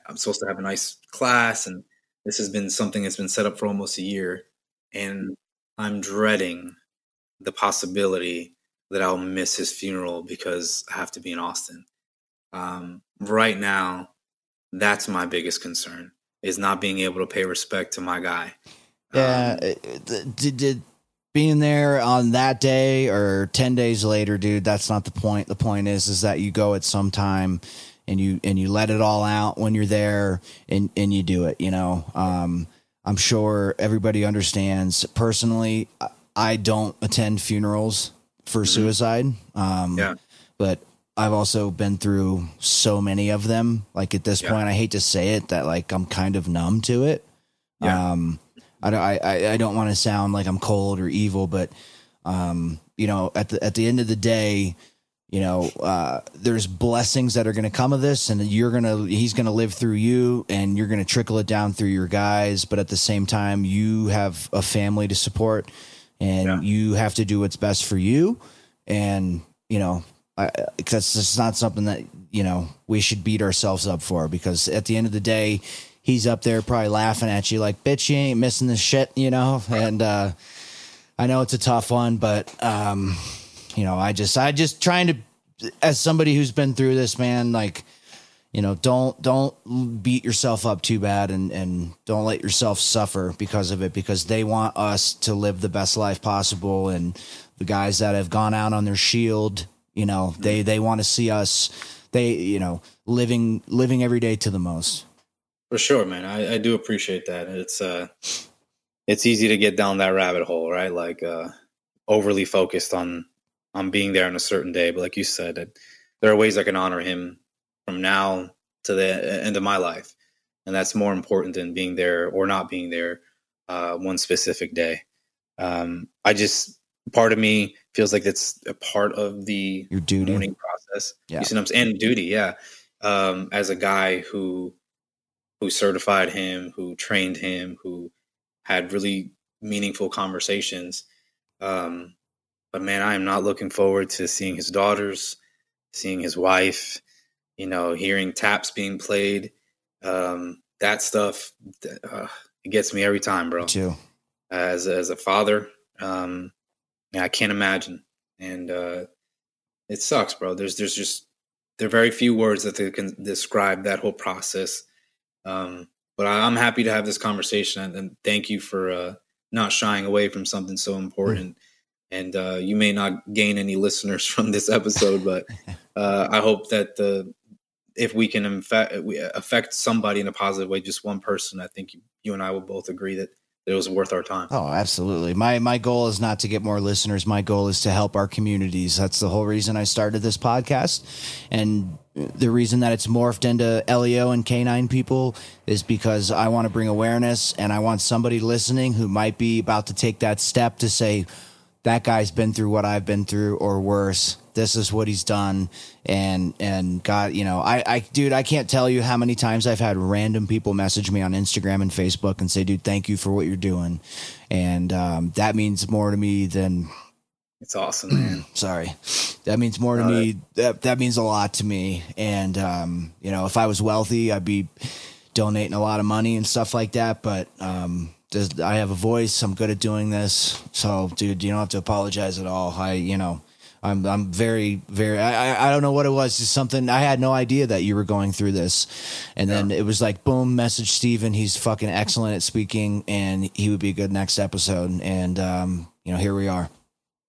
I'm supposed to have a nice class. And this has been something that's been set up for almost a year, and I'm dreading the possibility that I'll miss his funeral because I have to be in Austin. Um, right now, that's my biggest concern, is not being able to pay respect to my guy. Yeah. Um, it, did, did being there on that day or ten days later, dude, that's not the point. The point is, is that you go at some time and you, and you let it all out when you're there, and, and you do it, you know. um, I'm sure everybody understands. Personally, I, I don't attend funerals for suicide. Um, yeah. But I've also been through so many of them. Like at this yeah. point, I hate to say it, that like, I'm kind of numb to it. Yeah. Um, I don't, I, I don't want to sound like I'm cold or evil, but, um, you know, at the, at the end of the day, you know, uh, there's blessings that are going to come of this, and you're going to, he's going to live through you, and you're going to trickle it down through your guys. But at the same time, you have a family to support. And yeah. you have to do what's best for you. And, you know, I, that's just not something that, you know, we should beat ourselves up for, because at the end of the day, he's up there probably laughing at you like, bitch, you ain't missing this shit, you know? And, uh, I know it's a tough one, but, um, you know, I just, I just trying to, as somebody who's been through this, man, like, you know, don't, don't beat yourself up too bad, and, and don't let yourself suffer because of it, because they want us to live the best life possible. And the guys that have gone out on their shield, you know, they, they want to see us, they, you know, living, living every day to the most. For sure, man. I, I do appreciate that. It's, uh, it's easy to get down that rabbit hole, right? Like, uh, overly focused on, on being there on a certain day. But like you said, that there are ways I can honor him from now to the end of my life. And that's more important than being there or not being there uh, one specific day. Um, I just, part of me feels like that's a part of the your duty mourning process. Yeah. You see what I'm saying? And duty. Yeah. Um, as a guy who, who certified him, who trained him, who had really meaningful conversations. Um, but man, I am not looking forward to seeing his daughters, seeing his wife, you know, hearing taps being played, um, that stuff, uh, it gets me every time, bro. Me too. as, as a father. Um, I can't imagine. And uh, it sucks, bro. There's, there's just, there are very few words that they can describe that whole process. Um, but I, I'm happy to have this conversation, and thank you for uh, not shying away from something so important. Mm-hmm. And uh, you may not gain any listeners from this episode, but uh, I hope that the, if we can infa- we affect somebody in a positive way, just one person, I think you, you and I will both agree that it was worth our time. Oh, absolutely. My my goal is not to get more listeners. My goal is to help our communities. That's the whole reason I started this podcast. And the reason that it's morphed into L E O and K nine people is because I want to bring awareness, and I want somebody listening who might be about to take that step to say, that guy's been through what I've been through or worse. This is what he's done. And, and God, you know, I, I, dude, I can't tell you how many times I've had random people message me on Instagram and Facebook and say, dude, thank you for what you're doing. And, um, that means more to me than it's awesome, man. Sorry. That means more to All me. Right. That, that means a lot to me. And, um, you know, if I was wealthy, I'd be donating a lot of money and stuff like that. But, um, does, I have a voice. I'm good at doing this. So dude, you don't have to apologize at all. I, you know, I'm I'm very, very, I, I don't know what it was. It's something, I had no idea that you were going through this. And yeah. then it was like, boom, message Stephen. He's fucking excellent at speaking, and he would be a good next episode. And, um, you know, here we are.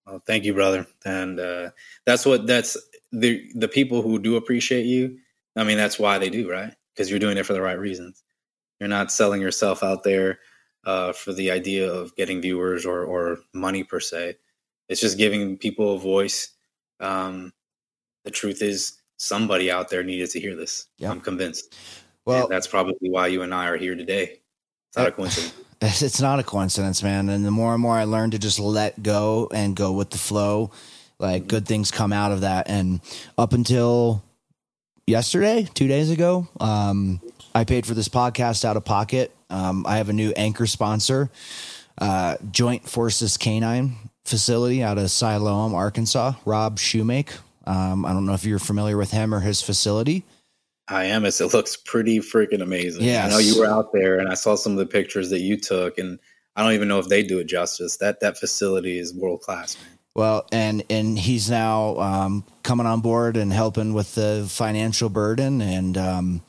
Well, thank you, brother. And uh, that's what, that's the, the people who do appreciate you. I mean, that's why they do, right? Because you're doing it for the right reasons. You're not selling yourself out there uh, for the idea of getting viewers or, or money per se. It's just giving people a voice. Um, the truth is, somebody out there needed to hear this. Yep. I'm convinced. Well, and that's probably why you and I are here today. It's not that, a coincidence. It's not a coincidence, man. And the more and more I learn to just let go and go with the flow, like mm-hmm. good things come out of that. And up until yesterday, two days ago, um, I paid for this podcast out of pocket. Um, I have a new anchor sponsor, uh, Joint Forces K nine facility out of Siloam, Arkansas, Rob Shoemaker. Um, I don't know if you're familiar with him or his facility. I am. It's, it looks pretty freaking amazing. Yeah, I know you were out there, and I saw some of the pictures that you took, and I don't even know if they do it justice. That that facility is world class, man. Well, and and he's now um, coming on board and helping with the financial burden. And um,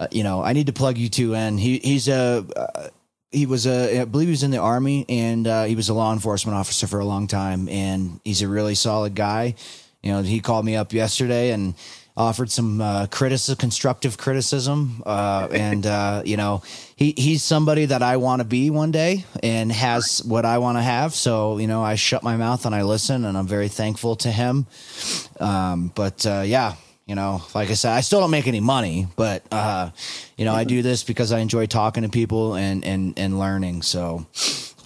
uh, you know, I need to plug you two in. He he's a. Uh, He was a, I believe he was in the Army, and uh, he was a law enforcement officer for a long time. And he's a really solid guy. You know, he called me up yesterday and offered some uh, criticism, constructive criticism. Uh, and, uh, you know, he, he's somebody that I want to be one day and has what I want to have. So, you know, I shut my mouth and I listen, and I'm very thankful to him. Um, but uh, yeah. You know, like I said, I still don't make any money, but, uh, you know, I do this because I enjoy talking to people and, and, and learning. So,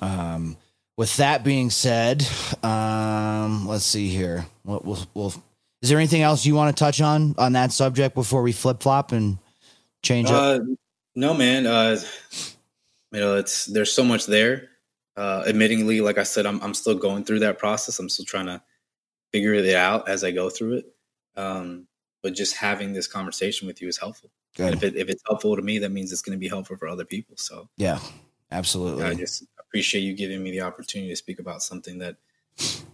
um, with that being said, um, let's see here. We'll, we'll, we'll, is there anything else you want to touch on, on that subject before we flip flop and change uh, up? No, man. Uh, you know, it's, there's so much there. Uh, admittingly, like I said, I'm, I'm still going through that process. I'm still trying to figure it out as I go through it. Um, But just having this conversation with you is helpful. Good. And if, it, if it's helpful to me, that means it's going to be helpful for other people. So yeah, absolutely. I just appreciate you giving me the opportunity to speak about something that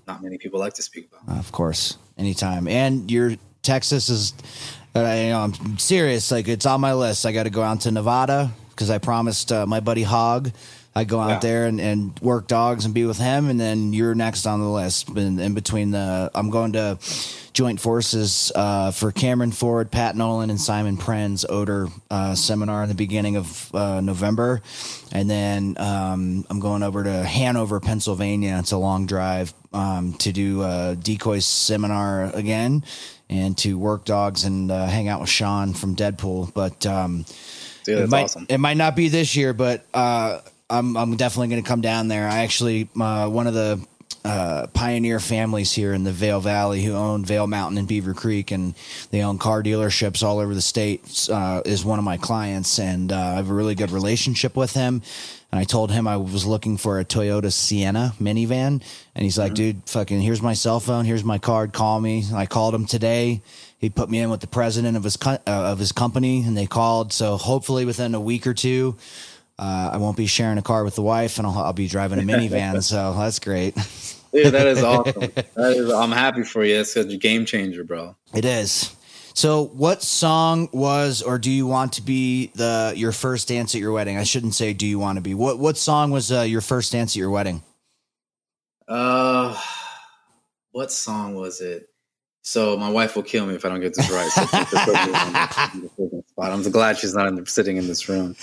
not many people like to speak about. Of course, anytime. And your Texas is, uh, you know, I'm serious. Like, it's on my list. I got to go out to Nevada because I promised uh, my buddy Hog I'd go out yeah. there and, and work dogs and be with him. And then you're next on the list. And in between the, I'm going to Joint Forces uh, for Cameron Ford, Pat Nolan, and Simon Pren's odor uh, seminar in the beginning of uh, November. And then um, I'm going over to Hanover, Pennsylvania. It's a long drive um, to do a decoy seminar again and to work dogs and uh, hang out with Sean from Deadpool. But um, Dude, it, might, awesome. it might not be this year, but uh, I'm I'm definitely going to come down there. I actually uh, one of the uh, pioneer families here in the Vale Valley who own Vale Mountain and Beaver Creek, and they own car dealerships all over the state, uh, is one of my clients, and uh, I have a really good relationship with him. And I told him I was looking for a Toyota Sienna minivan, and he's like, mm-hmm. "Dude, fucking here's my cell phone, here's my card, call me." And I called him today. He put me in with the president of his co- uh, of his company, and they called. So hopefully within a week or two, uh, I won't be sharing a car with the wife, and I'll, I'll be driving a minivan. So that's great. Dude, that is awesome. That is, I'm happy for you. That's a game changer, bro. It is. So what song was, or do you want to be the, your first dance at your wedding? I shouldn't say, do you want to be, what, what song was uh, your first dance at your wedding? Uh, what song was it? So my wife will kill me if I don't get this right. So I'm glad she's not in the, sitting in this room.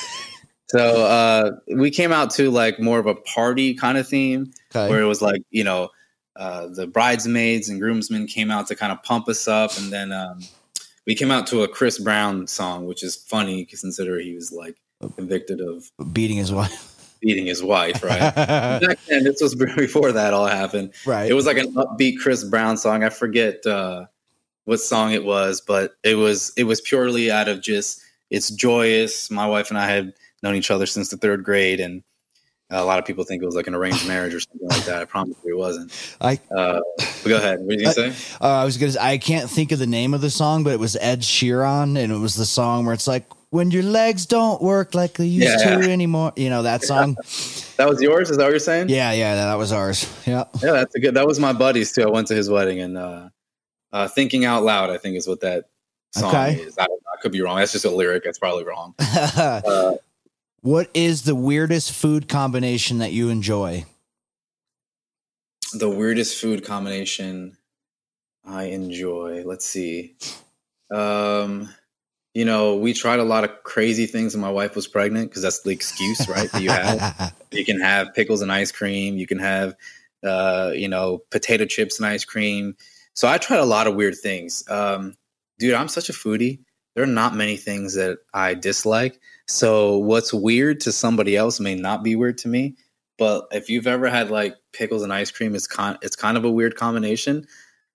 So uh, we came out to like more of a party kind of theme, okay, where it was like, you know, uh, the bridesmaids and groomsmen came out to kind of pump us up. And then um, we came out to a Chris Brown song, which is funny considering he was like convicted of beating his wife. Beating his wife, right? Back then, this was before that all happened. Right. It was like an upbeat Chris Brown song. I forget uh, what song it was, but it was it was purely out of just, it's joyous. My wife and I had known each other since the third grade, and a lot of people think it was like an arranged marriage or something like that. I promise you it wasn't. I uh, go ahead. What did you I, say? Uh, I was gonna say, I can't think of the name of the song, but it was Ed Sheeran, and it was the song where it's like, when your legs don't work like they used yeah. to anymore. You know, that song. That was yours? Is that what you're saying? Yeah, yeah, that was ours. Yeah. Yeah, that's a good, that was my buddy's too. I went to his wedding, and uh, uh, Thinking Out Loud, I think, is what that song okay. is. I, I could be wrong. That's just a lyric. That's probably wrong. uh, what is the weirdest food combination that you enjoy? The weirdest food combination I enjoy. Let's see. Um... You know, we tried a lot of crazy things when my wife was pregnant, because that's the excuse, right? That you have. You can have pickles and ice cream. You can have, uh, you know, potato chips and ice cream. So I tried a lot of weird things. Um, dude, I'm such a foodie. There are not many things that I dislike. So what's weird to somebody else may not be weird to me. But if you've ever had like pickles and ice cream, it's con- it's kind of a weird combination.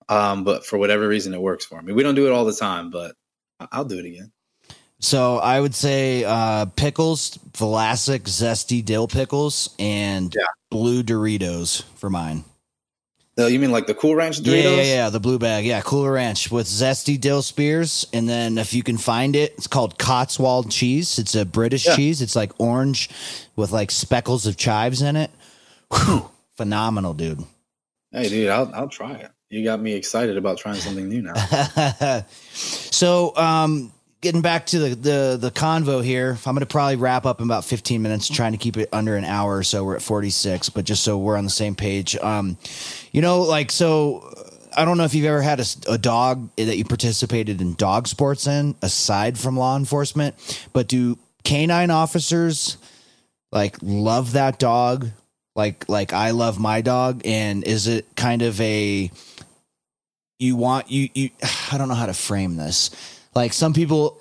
Um, but for whatever reason, it works for me. We don't do it all the time, but I'll do it again. So I would say uh, pickles, Vlasic zesty dill pickles, and yeah. blue Doritos for mine. So you mean like the Cool Ranch Doritos? Yeah, yeah, yeah, the blue bag. Yeah, Cool Ranch with zesty dill spears. And then if you can find it, it's called Cotswold cheese. It's a British yeah. cheese. It's like orange with like speckles of chives in it. Whew, phenomenal, dude. Hey, dude, I'll I'll try it. You got me excited about trying something new now. So, um, getting back to the, the, the convo here, I'm going to probably wrap up in about fifteen minutes, trying to keep it under an hour or so. We're at forty-six, but just so we're on the same page. Um, you know, like, so I don't know if you've ever had a, a dog that you participated in dog sports in aside from law enforcement, but do canine officers like love that dog? Like, like I love my dog. And is it kind of a, you want you, you, I don't know how to frame this. Like some people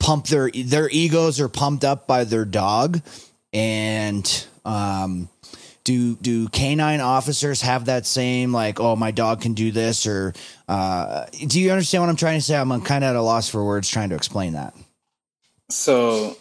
pump their, their egos are pumped up by their dog. And, um, do, do canine officers have that same, like, oh, my dog can do this? Or, uh, do you understand what I'm trying to say? I'm kind of at a loss for words trying to explain that. So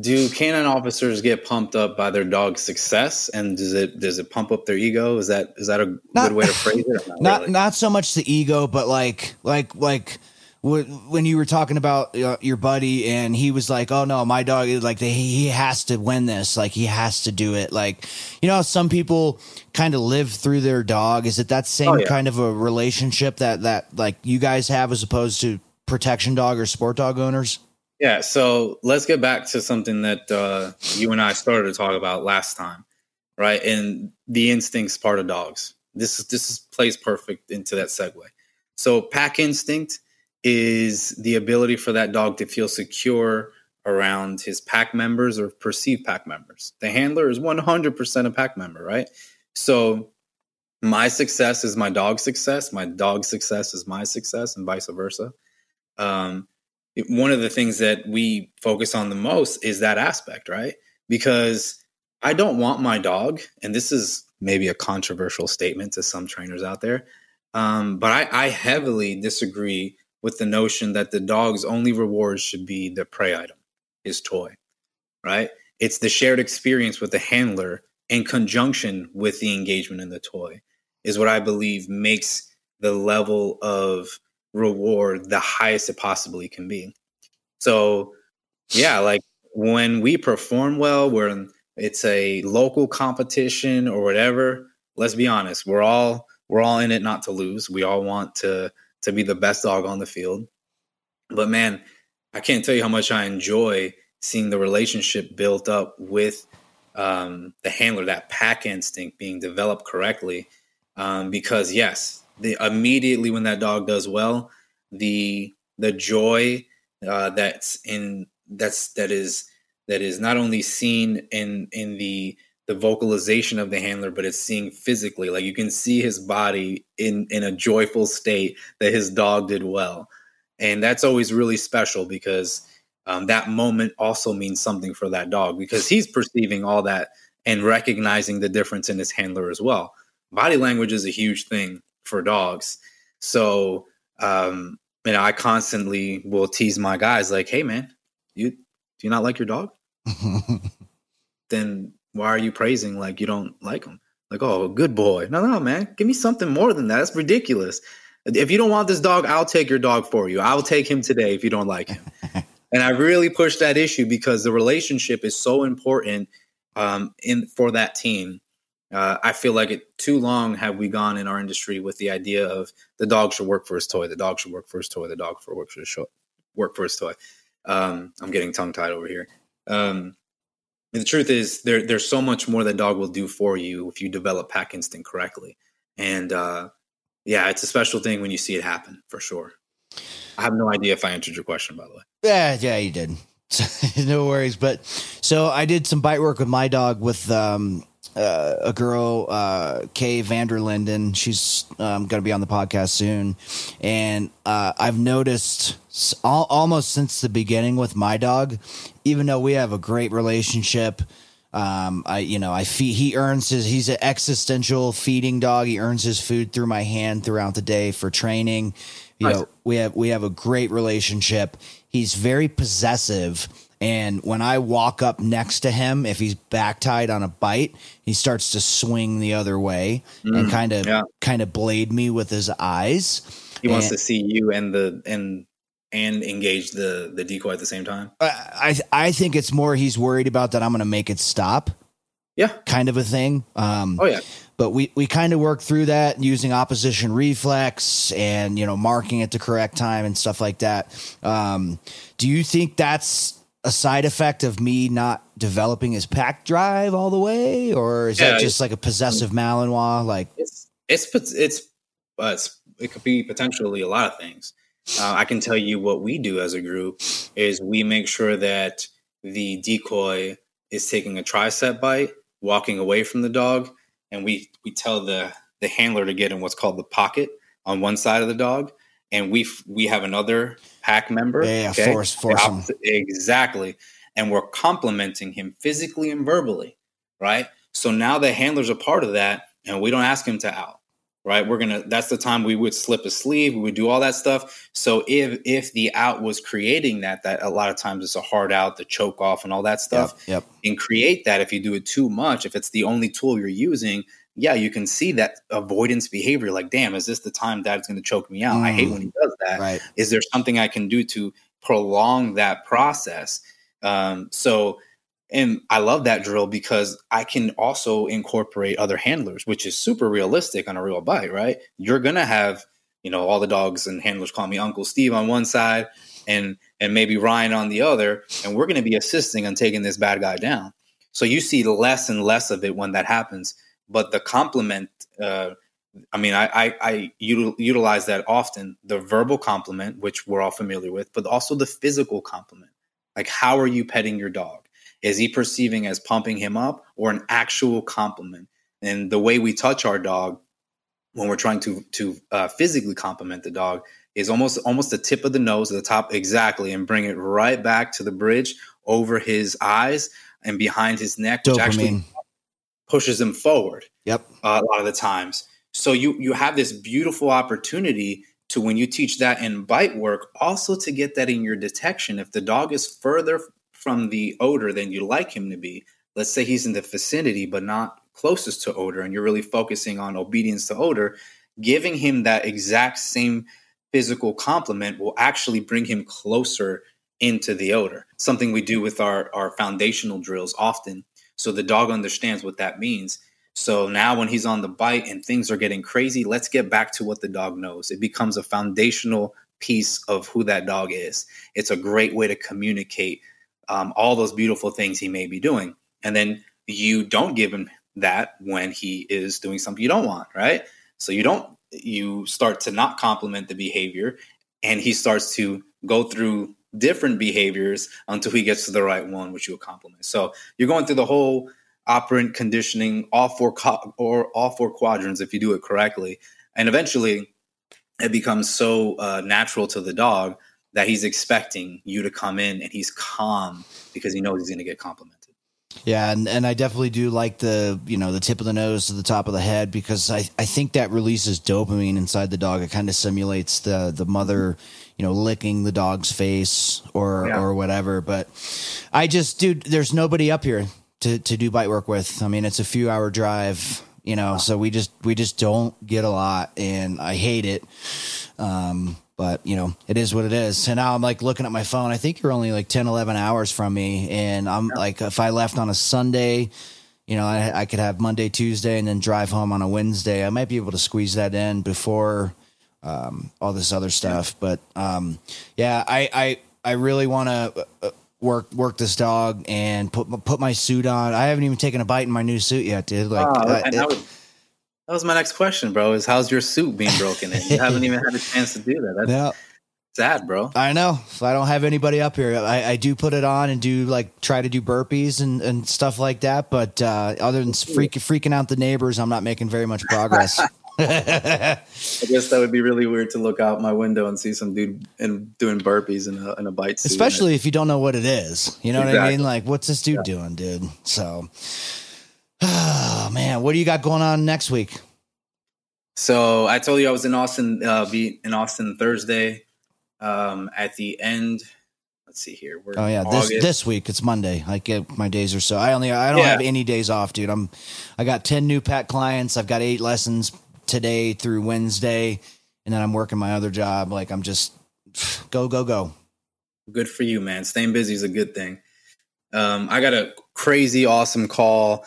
do canine officers get pumped up by their dog's success, and does it does it pump up their ego? Is that is that a not, good way to phrase it? Not not, really? Not so much the ego, but like like like when you were talking about uh, your buddy, and he was like, "Oh no, my dog is like the, he has to win this, like he has to do it." Like, you know, some people kind of live through their dog. Is it that same oh, yeah. kind of a relationship that that like you guys have as opposed to protection dog or sport dog owners? Yeah, so let's get back to something that uh, you and I started to talk about last time, right? And the instincts part of dogs. This is this is, plays perfect into that segue. So pack instinct is the ability for that dog to feel secure around his pack members or perceived pack members. The handler is one hundred percent a pack member, right? So my success is my dog's success. My dog's success is my success, and vice versa. Um One of the things that we focus on the most is that aspect, right? Because I don't want my dog, and this is maybe a controversial statement to some trainers out there, um, but I, I heavily disagree with the notion that the dog's only reward should be the prey item, his toy, right? It's the shared experience with the handler in conjunction with the engagement in the toy is what I believe makes the level of reward the highest it possibly can be. So yeah, like when we perform well, we're it's a local competition or whatever. Let's be honest, we're all we're all in it not to lose. We all want to to be the best dog on the field. But man, I can't tell you how much I enjoy seeing the relationship built up with um, the handler, that pack instinct being developed correctly. Um, because yes, the, immediately when that dog does well, the the joy uh, that's in that's that is that is not only seen in in the the vocalization of the handler, but it's seen physically. Like you can see his body in in a joyful state that his dog did well. And that's always really special because um, that moment also means something for that dog because he's perceiving all that and recognizing the difference in his handler as well. Body language is a huge thing for dogs. So, um, you know, I constantly will tease my guys like, hey, man, you do you not like your dog? Then why are you praising like you don't like him? Like, oh, good boy. No, no, man. Give me something more than that. That's ridiculous. If you don't want this dog, I'll take your dog for you. I'll take him today if you don't like him. And I really push that issue because the relationship is so important um, in for that team. Uh, I feel like it too long have we gone in our industry with the idea of the dog should work for his toy, the dog should work for his toy, the dog should work for his, show, work for his toy. Um, I'm getting tongue-tied over here. Um, the truth is there, there's so much more that dog will do for you if you develop pack instinct correctly. And, uh, Yeah, it's a special thing when you see it happen, for sure. I have no idea if I answered your question, by the way. Yeah, yeah, you did. No worries. But so I did some bite work with my dog with um, uh, a girl, uh, Kay Vanderlinden. She's um, going to be on the podcast soon. And uh, I've noticed all, almost since the beginning with my dog, even though we have a great relationship, Um, I, you know, I feed, he earns his, he's an existential feeding dog. He earns his food through my hand throughout the day for training. You nice. know, we have, we have a great relationship. He's very possessive. And when I walk up next to him, if he's back tied on a bite, he starts to swing the other way mm, and kind of, yeah. kind of blade me with his eyes. He and, wants to see you and the, and and engage the, the decoy at the same time. I I think it's more he's worried about that I'm going to make it stop. Yeah. Kind of a thing. Um, oh, yeah. But we, we kind of work through that using opposition reflex and, you know, marking at the correct time and stuff like that. Um, do you think that's a side effect of me not developing his pack drive all the way? Or is yeah, that just like a possessive Malinois? Like it's, it's, it's, uh, it's, it could be potentially a lot of things. Uh, I can tell you what we do as a group is we make sure that the decoy is taking a tricep bite, walking away from the dog, and we, we tell the, the handler to get in what's called the pocket on one side of the dog, and we we have another pack member. Yeah, okay? force, force him. Exactly. And we're complimenting him physically and verbally, right? So now the handler's a part of that, and we don't ask him to out. Right. We're going to that's the time we would slip a sleeve. We would do all that stuff. So if if the out was creating that, that a lot of times it's a hard out, the choke off and all that stuff. Yep, yep. And create that if you do it too much, if it's the only tool you're using. Yeah, you can see that avoidance behavior like, damn, is this the time dad's going to choke me out? Mm, I hate when he does that. Right. Is there something I can do to prolong that process? Um, so And I love that drill because I can also incorporate other handlers, which is super realistic on a real bite, right? You're going to have, you know, all the dogs and handlers call me Uncle Steve on one side and and maybe Ryan on the other. And we're going to be assisting on taking this bad guy down. So you see less and less of it when that happens. But the compliment, uh, I mean, I, I, I util- utilize that often, the verbal compliment, which we're all familiar with, but also the physical compliment. Like, how are you petting your dog? Is he perceiving as pumping him up or an actual compliment? And the way we touch our dog when we're trying to to uh, physically compliment the dog is almost almost the tip of the nose, the top, exactly, and bring it right back to the bridge over his eyes and behind his neck, which Dopamine. actually pushes him forward. Yep, uh, a lot of the times. So you you have this beautiful opportunity to, when you teach that in bite work, also to get that in your detection. If the dog is further from the odor than you like him to be. Let's say he's in the vicinity, but not closest to odor, and you're really focusing on obedience to odor, giving him that exact same physical compliment will actually bring him closer into the odor, something we do with our, our foundational drills often. So the dog understands what that means. So now when he's on the bite and things are getting crazy, let's get back to what the dog knows. It becomes a foundational piece of who that dog is. It's a great way to communicate um, all those beautiful things he may be doing. And then you don't give him that when he is doing something you don't want, right? So you don't, you start to not compliment the behavior, and he starts to go through different behaviors until he gets to the right one, which you'll compliment. So you're going through the whole operant conditioning, all four co- or all four quadrants, if you do it correctly. And eventually it becomes so uh, natural to the dog that he's expecting you to come in, and he's calm because he knows he's going to get complimented. Yeah. And, and I definitely do like the, you know, the tip of the nose to the top of the head, because I, I think that releases dopamine inside the dog. It kind of simulates the, the mother, you know, licking the dog's face or, yeah. or whatever. But I just, dude, there's nobody up here to, to do bite work with. I mean, it's a few hour drive, you know, so we just, we just don't get a lot, and I hate it. Um, But, you know, it is what it is. And now I'm like looking at my phone. I think you're only like ten, eleven hours from me. And I'm yeah. like, if I left on a Sunday, you know, I, I could have Monday, Tuesday, and then drive home on a Wednesday. I might be able to squeeze that in before um, all this other stuff. Yeah. But, um, yeah, I I, I really want to work work this dog and put, put my suit on. I haven't even taken a bite in my new suit yet, dude. Like, oh, I, and I would- That was my next question, bro, is how's your suit being broken in? You haven't even had a chance to do that. That's no. sad, bro. I know. I don't have anybody up here. I, I do put it on and do like try to do burpees and, and stuff like that. But uh, other than freak, freaking out the neighbors, I'm not making very much progress. I guess that would be really weird to look out my window and see some dude and doing burpees in a, in a bite suit. Especially if you don't know what it is. You know exactly. what I mean? Like, what's this dude yeah. doing, dude? So... Oh, man, what do you got going on next week? So I told you I was in Austin, uh, be in Austin Thursday um, at the end. Let's see here. We're oh, yeah. This, this week. It's Monday. I get my days or so. I only I don't yeah. have any days off, dude. I'm I got ten new pet clients. I've got eight lessons today through Wednesday. And then I'm working my other job. Like I'm just go, go, go. Good for you, man. Staying busy is a good thing. Um, I got a crazy, awesome call.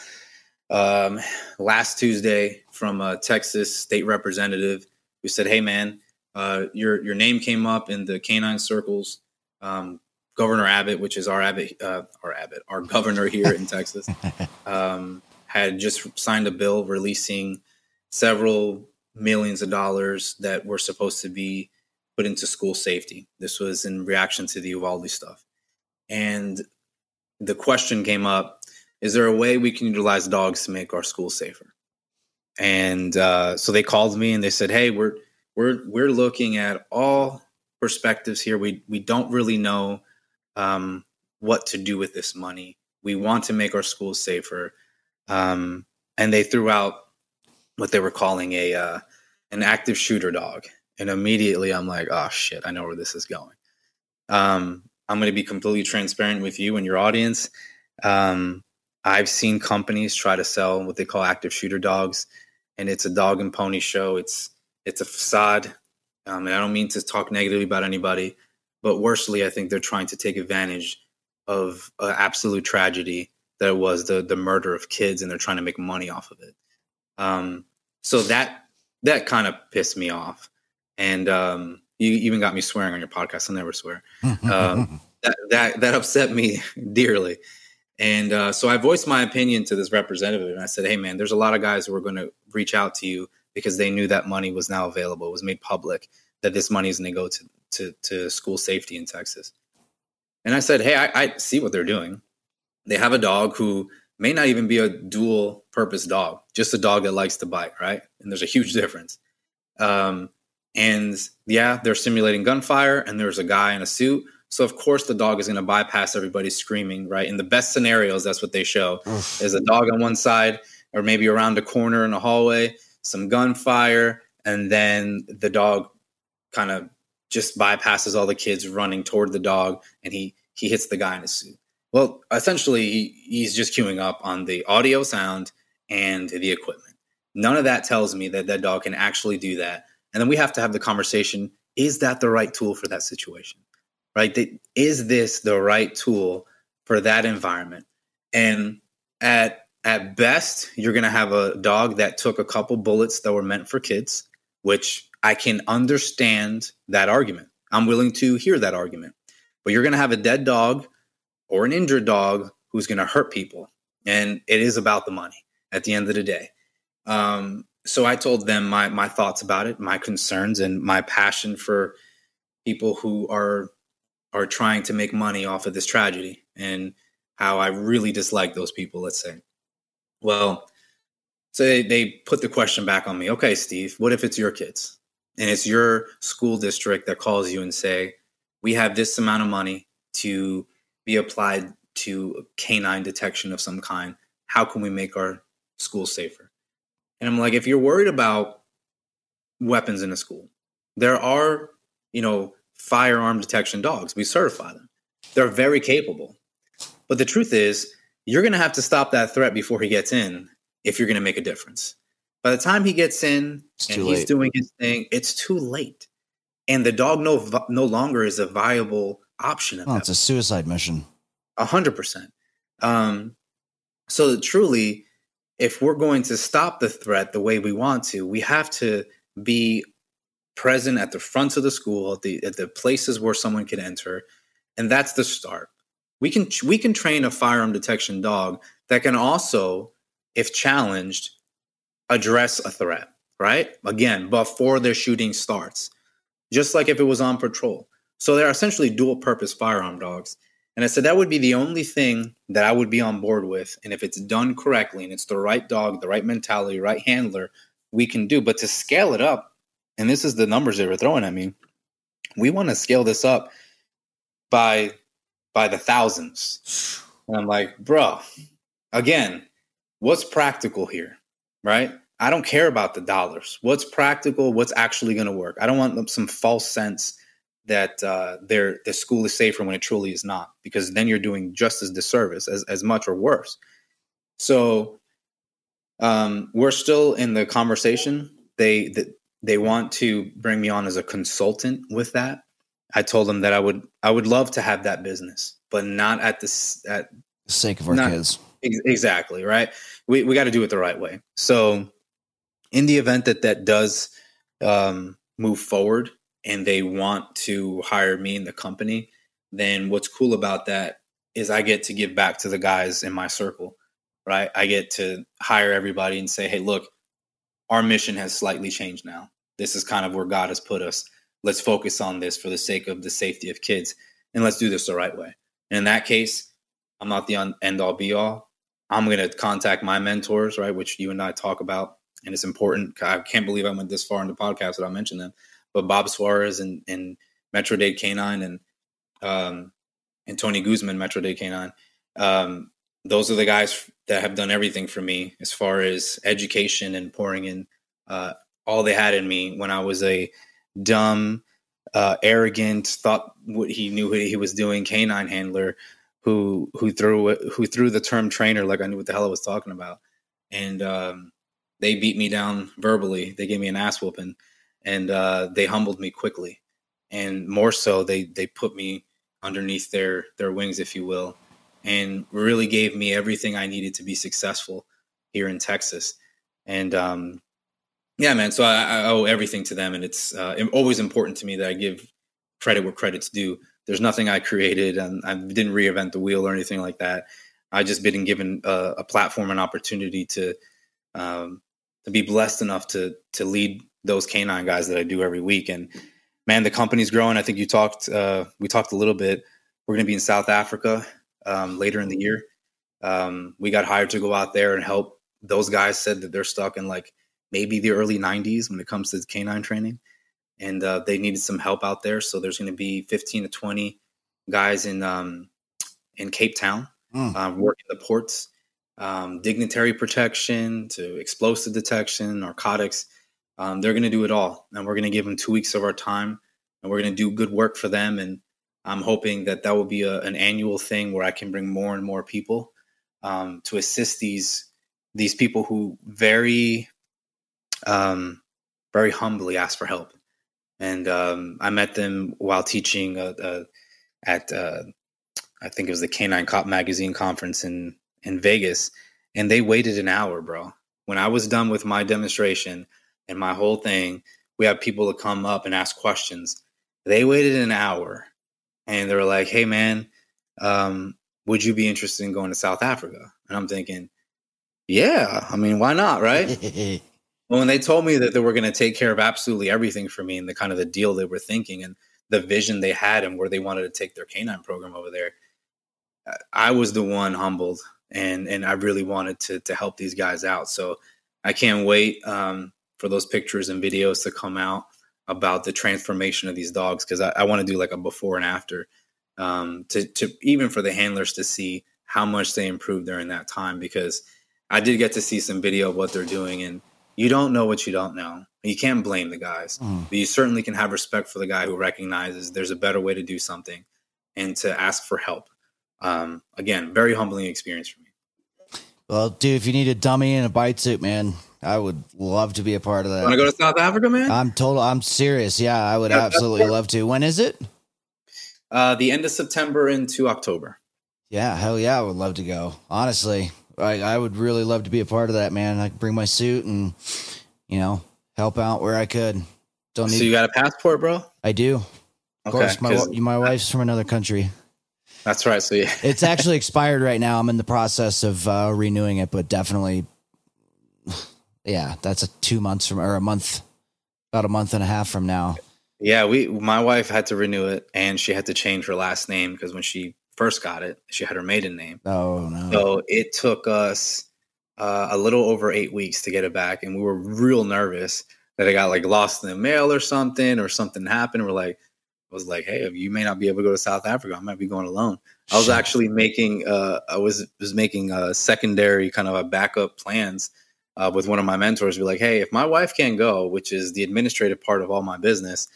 Um, last Tuesday from a Texas state representative who said, "Hey man, uh, your, your name came up in the canine circles. Um, Governor Abbott, which is our Abbott, uh, our Abbott, our governor here in Texas, um, had just signed a bill releasing several millions of dollars that were supposed to be put into school safety." This was in reaction to the Uvalde stuff. And the question came up, is there a way we can utilize dogs to make our schools safer? And uh, so they called me and they said, "Hey, we're we're we're looking at all perspectives here. We we don't really know um, what to do with this money. We want to make our schools safer." Um, and they threw out what they were calling a uh, an active shooter dog. And immediately I'm like, "Oh shit! I know where this is going." Um, I'm going to be completely transparent with you and your audience. Um, I've seen companies try to sell what they call active shooter dogs, and it's a dog and pony show. It's it's a facade, um, and I don't mean to talk negatively about anybody, but worstly, I think they're trying to take advantage of uh, absolute tragedy that was the the murder of kids, and they're trying to make money off of it. Um, so that that kind of pissed me off, and um, you even got me swearing on your podcast. I'll never swear. um, that, that that upset me dearly. And uh, so I voiced my opinion to this representative, and I said, "Hey, man, there's a lot of guys who are going to reach out to you because they knew that money was now available. It was made public that this money is going to go to, to to school safety in Texas." And I said, "Hey, I, I see what they're doing. They have a dog who may not even be a dual-purpose dog, just a dog that likes to bite, right? And there's a huge difference. Um, and, yeah, they're simulating gunfire, and there's a guy in a suit. So, of course, the dog is going to bypass everybody screaming, right? In the best scenarios, that's what they show. Oof. There's a dog on one side or maybe around a corner in a hallway, some gunfire, and then the dog kind of just bypasses all the kids running toward the dog, and he he hits the guy in his suit. Well, essentially, he, he's just queuing up on the audio sound and the equipment. None of that tells me that that dog can actually do that. And then we have to have the conversation, is that the right tool for that situation? right? They, is this the right tool for that environment? And at at best, you're going to have a dog that took a couple bullets that were meant for kids, which I can understand that argument. I'm willing to hear that argument. But you're going to have a dead dog or an injured dog who's going to hurt people. And it is about the money at the end of the day. Um, so I told them my my thoughts about it, my concerns, and my passion for people who are are trying to make money off of this tragedy, and how I really dislike those people, let's say. Well, so they, they put the question back on me. Okay, Steve, what if it's your kids and it's your school district that calls you and say, we have this amount of money to be applied to canine detection of some kind. How can we make our school safer? And I'm like, if you're worried about weapons in a school, there are, you know, firearm detection dogs. We certify them. They're very capable. But the truth is, you're going to have to stop that threat before he gets in if you're going to make a difference. By the time he gets in and he's doing his thing, it's too late. And the dog no no longer is a viable option. At oh, it's point. A suicide mission. A hundred percent. Um, so truly, if we're going to stop the threat the way we want to, we have to be present at the front of the school, at the at the places where someone can enter. And that's the start. We can we can train a firearm detection dog that can also, if challenged, address a threat, right? Again, before their shooting starts, just like if it was on patrol. So they're essentially dual-purpose firearm dogs. And I said that would be the only thing that I would be on board with. And if it's done correctly and it's the right dog, the right mentality, right handler, we can do. But to scale it up, and this is the numbers they were throwing at me, we want to scale this up by by the thousands. And I'm like, bro, again, what's practical here, right? I don't care about the dollars. What's practical? What's actually going to work? I don't want some false sense that uh, their the school is safer when it truly is not, because then you're doing just as disservice as, as much or worse. So um, we're still in the conversation. They the, they want to bring me on as a consultant with that. I told them that I would I would love to have that business, but not at the at the sake of our not, kids. Ex- exactly right. We we got to do it the right way. So in the event that that does um, move forward, and they want to hire me in the company, then what's cool about that is I get to give back to the guys in my circle, right? I get to hire everybody and say, hey, look, our mission has slightly changed now. This is kind of where God has put us. Let's focus on this for the sake of the safety of kids, and let's do this the right way. And in that case, I'm not the end all be all. I'm going to contact my mentors, right, which you and I talk about, and it's important. I can't believe I went this far in the podcast without mentioning them. But Bob Suarez and, and Metro Dade Canine and um, and Tony Guzman, Metro Dade Canine, um, those are the guys that have done everything for me as far as education and pouring in uh, all they had in me when I was a dumb, uh, arrogant, thought what he knew what he was doing canine handler who who threw who threw the term trainer like I knew what the hell I was talking about, and um, they beat me down verbally. They gave me an ass whooping. And uh, they humbled me quickly, and more so, they they put me underneath their their wings, if you will, and really gave me everything I needed to be successful here in Texas. And um, yeah, man, so I, I owe everything to them, and it's uh, always important to me that I give credit where credit's due. There's nothing I created, and I didn't reinvent the wheel or anything like that. I just been given a, a platform, an opportunity to um, to be blessed enough to to lead those canine guys that I do every week. And man, the company's growing. I think you talked, uh, we talked a little bit. We're going to be in South Africa um, later in the year. Um, we got hired to go out there and help. Those guys said that they're stuck in like maybe the early nineties when it comes to canine training. And uh, they needed some help out there. So there's going to be fifteen to twenty guys in, um, in Cape Town, mm. uh, working the ports, um, dignitary protection to explosive detection, narcotics. Um, they're going to do it all, and we're going to give them two weeks of our time, and we're going to do good work for them. And I'm hoping that that will be a, an annual thing where I can bring more and more people um, to assist these these people who very, um, very humbly ask for help. And um, I met them while teaching a, a at, uh, I think it was the K nine Cop Magazine conference in, in Vegas. And they waited an hour, bro. When I was done with my demonstration and my whole thing, we had people to come up and ask questions. They waited an hour and they were like, hey, man, um, would you be interested in going to South Africa? And I'm thinking, yeah, I mean, why not, right? Well, when they told me that they were going to take care of absolutely everything for me and the kind of the deal they were thinking and the vision they had and where they wanted to take their K nine program over there, I was the one humbled. And and I really wanted to to help these guys out. So I can't wait um, for those pictures and videos to come out about the transformation of these dogs, because I, I want to do like a before and after um, to, to even for the handlers to see how much they improved during that time, because I did get to see some video of what they're doing. And you don't know what you don't know. You can't blame the guys, mm. but you certainly can have respect for the guy who recognizes there's a better way to do something and to ask for help. Um, again, very humbling experience for me. Well, dude, if you need a dummy and a bite suit, man, I would love to be a part of that. Want to go to South Africa, man? I'm total. I'm serious. Yeah, I would yeah, absolutely love to. When is it? Uh, the end of September into October. Yeah, hell yeah, I would love to go. Honestly, I, I would really love to be a part of that, man. I could bring my suit and, you know, help out where I could. Don't need. So you got a passport, bro? I do. Of okay, course, my my wife's from another country. That's right. So yeah, it's actually expired right now. I'm in the process of uh, renewing it, but definitely, yeah, that's a two months from or a month, about a month and a half from now. Yeah, we. My wife had to renew it, and she had to change her last name because when she first got it, she had her maiden name. Oh no! So it took us uh, a little over eight weeks to get it back, and we were real nervous that it got like lost in the mail or something, or something happened. We're like. Was like, hey, you may not be able to go to South Africa. I might be going alone. I was actually making, uh, I was was making a secondary kind of a backup plans uh, with one of my mentors. Be like, hey, if my wife can't go, which is the administrative part of all my business,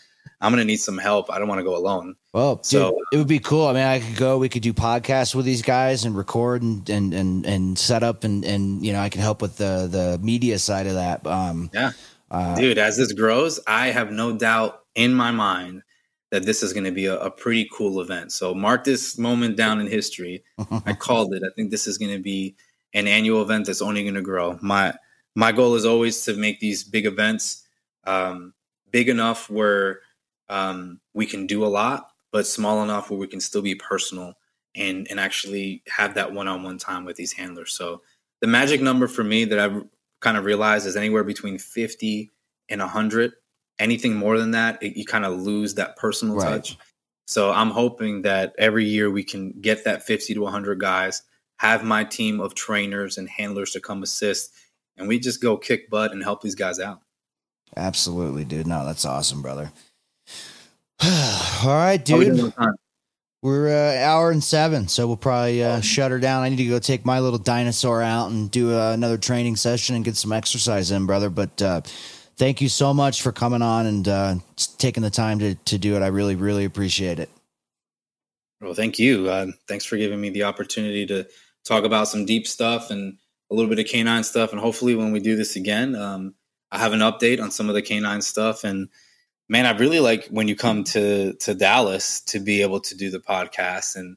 I'm going to need some help. I don't want to go alone. Well, so dude, it would be cool. I mean, I could go, we could do podcasts with these guys and record and, and, and, and set up and, and, you know, I can help with the, the media side of that. Um, yeah, uh, dude, as this grows, I have no doubt in my mind that this is going to be a, a pretty cool event. So mark this moment down in history. I called it. I think this is going to be an annual event that's only going to grow. My my goal is always to make these big events um, big enough where um, we can do a lot, but small enough where we can still be personal and, and actually have that one-on-one time with these handlers. So the magic number for me that I've kind of realized is anywhere between fifty and one hundred. Anything more than that, it, you kind of lose that personal right. touch. So I'm hoping that every year we can get that fifty to one hundred guys, have my team of trainers and handlers to come assist, and we just go kick butt and help these guys out. Absolutely, dude. No, that's awesome, brother. All right, dude. We're an uh, hour and seven, so we'll probably uh, shut her down. I need to go take my little dinosaur out and do uh, another training session and get some exercise in, brother. But uh thank you so much for coming on and uh, taking the time to, to do it. I really, really appreciate it. Well, thank you. Uh, thanks for giving me the opportunity to talk about some deep stuff and a little bit of canine stuff. And hopefully when we do this again, um, I have an update on some of the canine stuff. And man, I really like when you come to, to Dallas to be able to do the podcast. And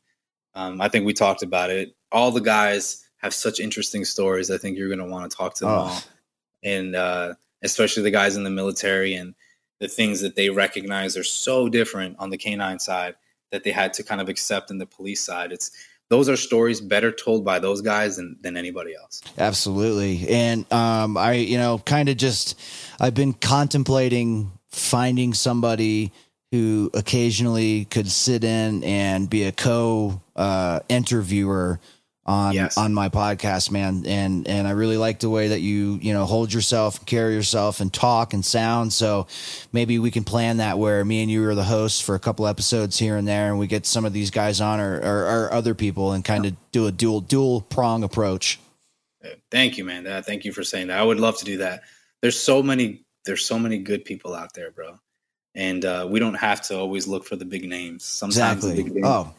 um, I think we talked about it. All the guys have such interesting stories. I think you're going to want to talk to them oh. all. And, uh, especially the guys in the military and the things that they recognize are so different on the canine side that they had to kind of accept in the police side. It's those are stories better told by those guys than, than anybody else. Absolutely. And um, I, you know, kind of just, I've been contemplating finding somebody who occasionally could sit in and be a co uh, interviewer on, yes. on my podcast, man. And, and I really like the way that you, you know, hold yourself, carry yourself and talk and sound. So maybe we can plan that where me and you are the hosts for a couple episodes here and there. And we get some of these guys on or, or, or other people and kind yeah. of do a dual, dual prong approach. Thank you, man. Uh, thank you for saying that. I would love to do that. There's so many, there's so many good people out there, bro. And uh, we don't have to always look for the big names. Sometimes exactly. the big names oh.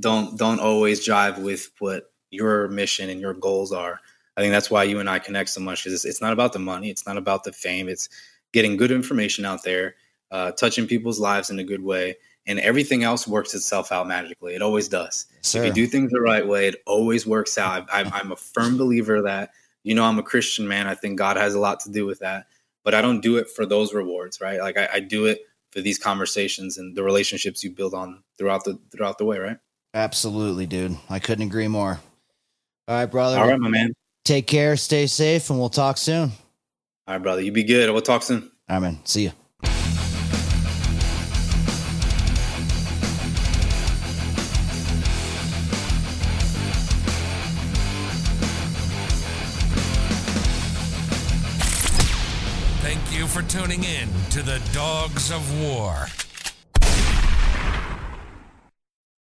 don't, don't always jive with what your mission and your goals are. I think that's why you and I connect so much. It's, it's not about the money. It's not about the fame. It's getting good information out there, uh, touching people's lives in a good way, and everything else works itself out magically. It always does. Sure. If you do things the right way, it always works out. I, I, I'm a firm believer of that. You know, I'm a Christian man. I think God has a lot to do with that, but I don't do it for those rewards, right? Like I, I do it for these conversations and the relationships you build on throughout the, throughout the way. Right. Absolutely, dude. I couldn't agree more. All right, brother. All right, my man. Take care. Stay safe. And we'll talk soon. All right, brother. You be good. We'll talk soon. All right, man. See you. Tuning in to the Dogs of War.